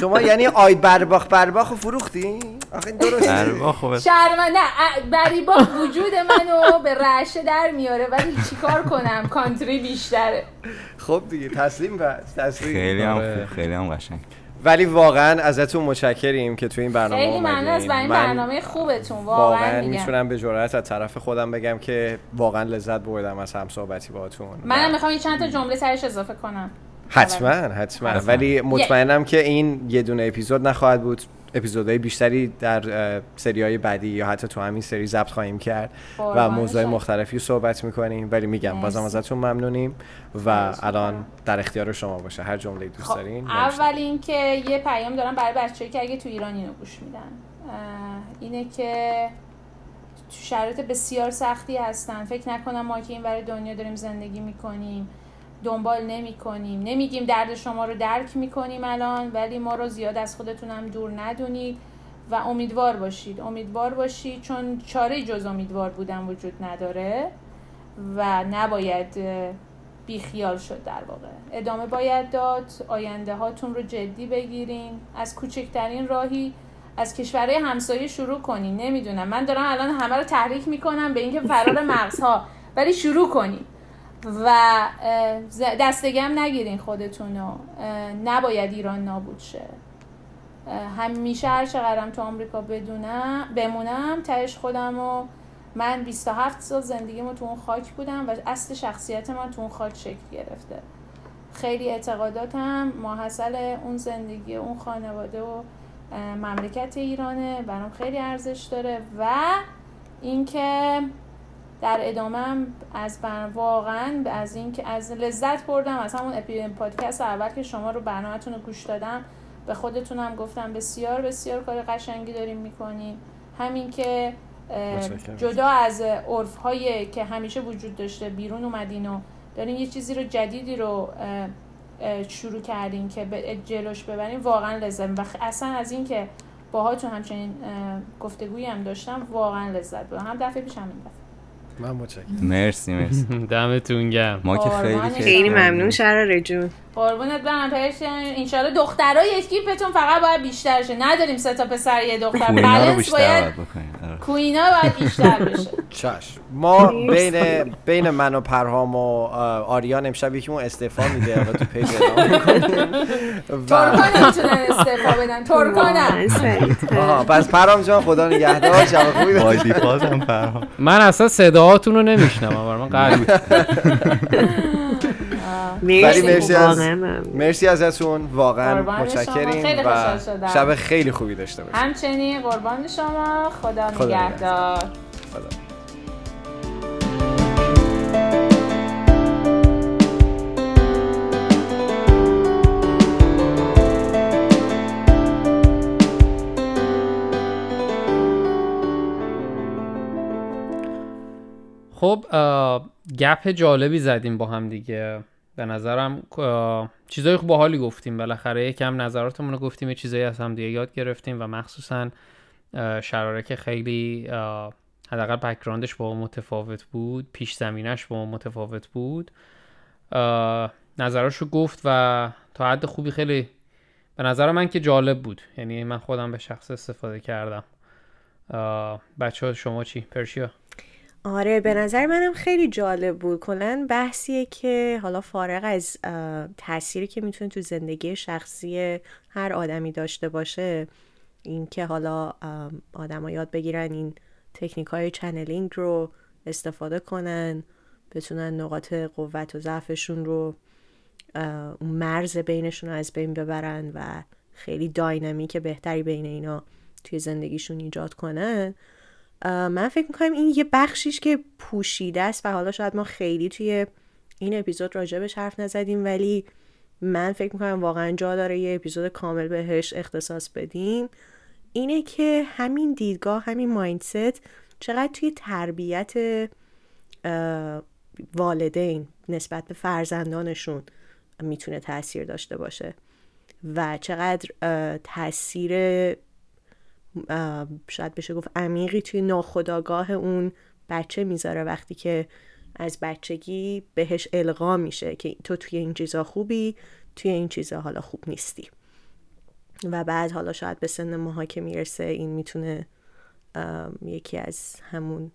شما یعنی آی برباخ فروختی؟ آخه درست شرمنده بریباخ وجود منو به رعشه در میاره، ولی چیکار کنم؟ کانتری بیشتره. خب دیگه تسلیم. خیلی هم قشنگ. ولی واقعا ازتون متشکریم که تو این برنامه اومدین. خیلی ممنون از برنامه خوبتون. واقعا میتونم به جرئت از طرف خودم بگم که واقعا لذت بردم از همصحبتی باهاتون. منم میخوام این چند تا جمله سرش اضافه کنم. حتما. ولی مطمئنم که این یه دونه اپیزود نخواهد بود. اپیزودهای بیشتری در سری‌های بعدی یا حتی تو همین سری ضبط خواهیم کرد و موضوعات مختلفی صحبت می‌کنیم. ولی میگم بازم ازتون ممنونیم و الان در اختیار شما باشه هر جمله‌ای دوست دارین. اول اینکه یه پیام دارم برای بچه‌ای که اگه تو ایران اینو گوش میدن، اینه که تو شرایط بسیار سختی هستن، فکر نکنم ما که این ور دنیا داریم زندگی می‌کنیم دنبال نمی‌کنیم، نمیگیم درد شما رو درک می‌کنیم الان، ولی ما رو زیاد از خودتون هم دور ندونید و امیدوار باشید چون چاره جز امیدوار بودن وجود نداره و نباید بیخیال شد. در واقع ادامه باید داد، آینده هاتون رو جدی بگیرین، از کوچکترین راهی از کشورهای همسایه شروع کنین. نمیدونم من دارم الان همه رو تحریک می‌کنم به اینکه فرار مغزها، ولی شروع کنین و دستگم نگیرین خودتونو. نباید ایران نابود شه. همیشه هر چقدرم تو آمریکا بمونم تهش خودمو، من 27 سال زندگیمو تو اون خاک بودم و اصل شخصیت من تو اون خاک شکل گرفته. خیلی اعتقاداتم ماحصل اون زندگی، اون خانواده و مملکت ایرانه، برام خیلی ارزش داره. و اینکه در ادامه‌ام از واقعاً از این که از لذت بردم از همون پادکست اول که شما رو برنامه‌تون رو گوش دادم، به خودتونم گفتم بسیار بسیار کار قشنگی داریم می‌کنیم. همین که جدا از عرف‌هایی که همیشه وجود داشته بیرون اومدین و دارین یه چیزی رو جدیدی رو شروع کردین که به جلوش ببرین، واقعاً لذت و اصلاً از این که باهاتون همچنین گفتگویی هم داشتم واقعاً لذت بردم. هم دفعه پیش هم این دفعه من متشکرم. مرسی دمتون گرم. ما که خیلی ممنون شهراره جون. قربونت برم پرشن. ان شاء الله دخترای اسکیپتون فقط باید بیشتر شه. نداریم سه تا پسر یه دختر. بالانس باید کوینا باید بیشتر بشه. چش. ما بین من و پرهام و آریان امشب یکیمون استعفا میده و تو پیج اعلام می‌کنیم. ترکان میتونن استعفا بدن. ترکان. آها پس پرهام جان خدا نگهدار. جواب خوبی بده. وای دیفازم پرهام. من اصلا صداهاتون رو نمیشنوام. من قلبی. ولی مرسی ازتون واقعا متشکریم و شب خیلی خوبی داشته باشید. همچنین قربان شما. خدا نگهدار. خب گپ جالبی زدیم با هم دیگه به نظرم. چیزای باحالی گفتیم، بالاخره یکم نظراتمون رو گفتیم، یه چیزایی از هم دیگه یاد گرفتیم و مخصوصا شراره که خیلی حداقل بک‌گراندش با هم متفاوت بود، پیش زمینش با هم متفاوت بود، نظراشو گفت و تا حد خوبی خیلی به نظر من که جالب بود. یعنی من خودم به شخص استفاده کردم. بچه‌ها شما چی پرشیا؟ آره به نظر منم خیلی جالب بود. کلاً بحثیه که حالا فارغ از تأثیری که میتونه تو زندگی شخصی هر آدمی داشته باشه، این که حالا آدم‌ها یاد بگیرن این تکنیک‌های چنلینگ رو استفاده کنن، بتونن نقاط قوت و ضعفشون رو، مرز بینشون رو از بین ببرن و خیلی داینامیک بهتری بین اینا توی زندگیشون ایجاد کنن. من فکر میکنم این یه بخشیش که پوشیده است و حالا شاید ما خیلی توی این اپیزود راجبش حرف نزدیم، ولی من فکر میکنم واقعا جا داره یه اپیزود کامل بهش اختصاص بدیم. اینه که همین دیدگاه، همین مایندست چقدر توی تربیت والدین نسبت به فرزندانشون میتونه تأثیر داشته باشه و چقدر تأثیر شاید بشه گفت عمیقی توی ناخودآگاه اون بچه میذاره وقتی که از بچگی بهش القا میشه که تو توی این چیزا خوبی، توی این چیزا حالا خوب نیستی. و بعد حالا شاید به سن ماها که میرسه این میتونه یکی از همون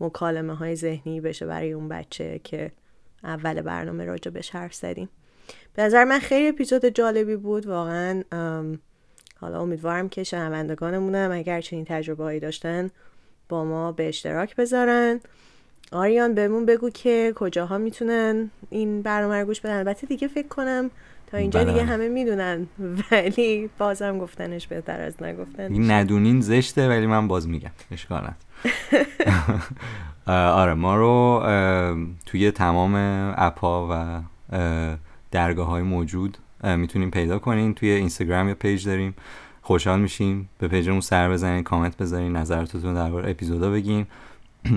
مکالمه های ذهنی بشه برای اون بچه که اول برنامه راجع بهش حرف زدیم. به نظر من خیلی اپیزود جالبی بود واقعا. حالا امیدوارم که شنوندگانمونم اگر چنین تجربه هایی داشتن با ما به اشتراک بذارن. آریان بهمون بگو که کجاها میتونن این برنامه رو گوش بدن. البته دیگه فکر کنم تا اینجا دیگه همه میدونن، ولی بازم گفتنش بهتر از نگفتنش. این ندونین زشته، ولی من باز میگم اشکال نداره. آره ما رو توی تمام اپ‌ها و درگاه‌های موجود میتونین پیدا کنین. توی اینستاگرام یه پیج داریم، خوشحال میشیم به پیجمون سر بزنین، کامنت بذارین، نظراتتون درباره اپیزودا بگین.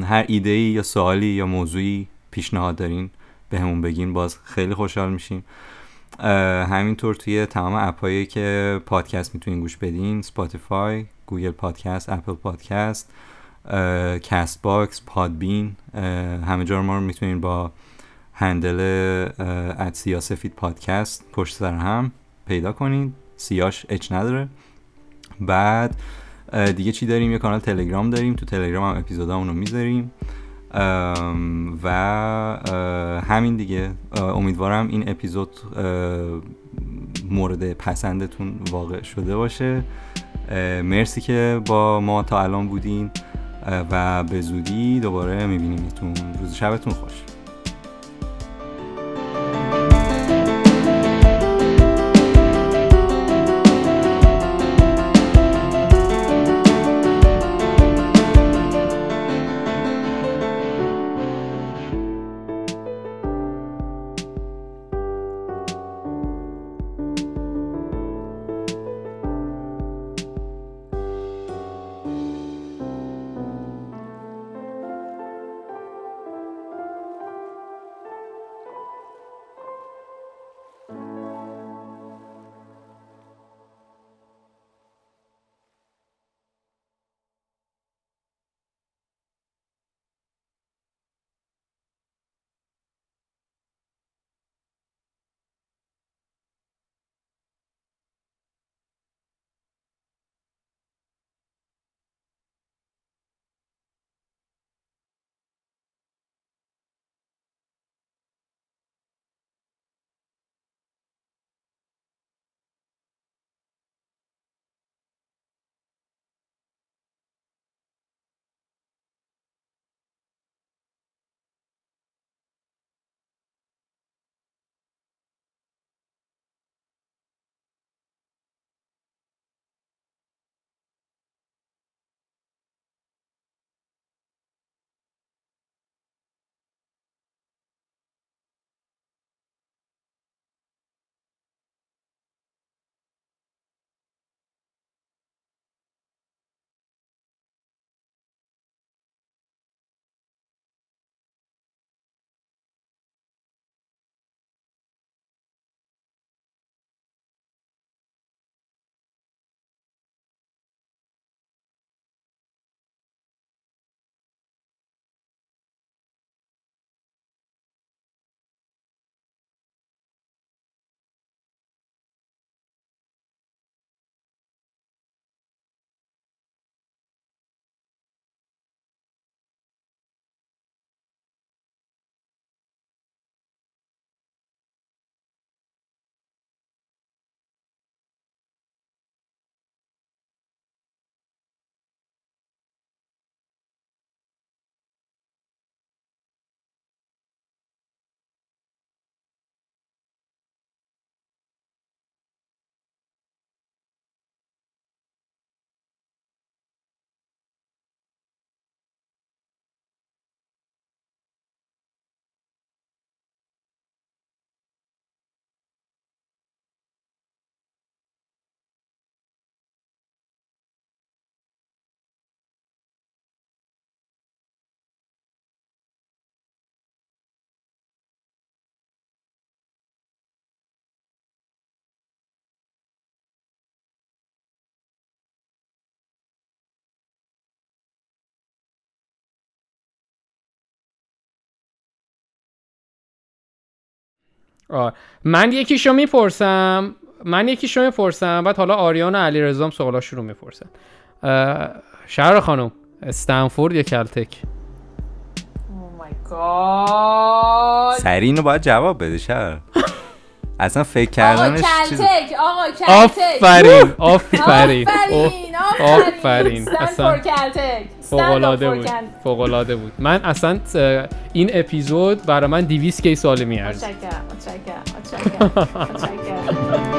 هر ایده‌ای یا سوالی یا موضوعی پیشنهاد دارین بهمون بگین، باز خیلی خوشحال میشیم. همینطور توی تمام اپ‌هایی که پادکست میتونین گوش بدین، اسپاتیفای، گوگل پادکست، اپل پادکست، کست باکس، پادبین، همه جا ما رو میتونین با هندل @siasafidpodcast پشت سر هم پیدا کنین. سیاش اچ نداره. بعد دیگه چی داریم؟ یه کانال تلگرام داریم، تو تلگرام هم اپیزودا اونو میذاریم و همین دیگه. امیدوارم این اپیزود مورد پسندتون واقع شده باشه. مرسی که با ما تا الان بودین و به زودی دوباره میبینیمتون. روز شبتون خوش. من یکیشو میپرسم بعد حالا آریان و علیرضا هم سوالاشون رو میپرسن. شهر خانم، استنفورد یا کلتک؟ او مای گاد، سریع اینو باید جواب بده شهر. اصلا فکر کردنش چیز. آقا کلتک آفرین استنفورد کلتک فوق‌العاده بود. من اصلا این اپیزود برای من 200 کی سال میارزه. متشکرم.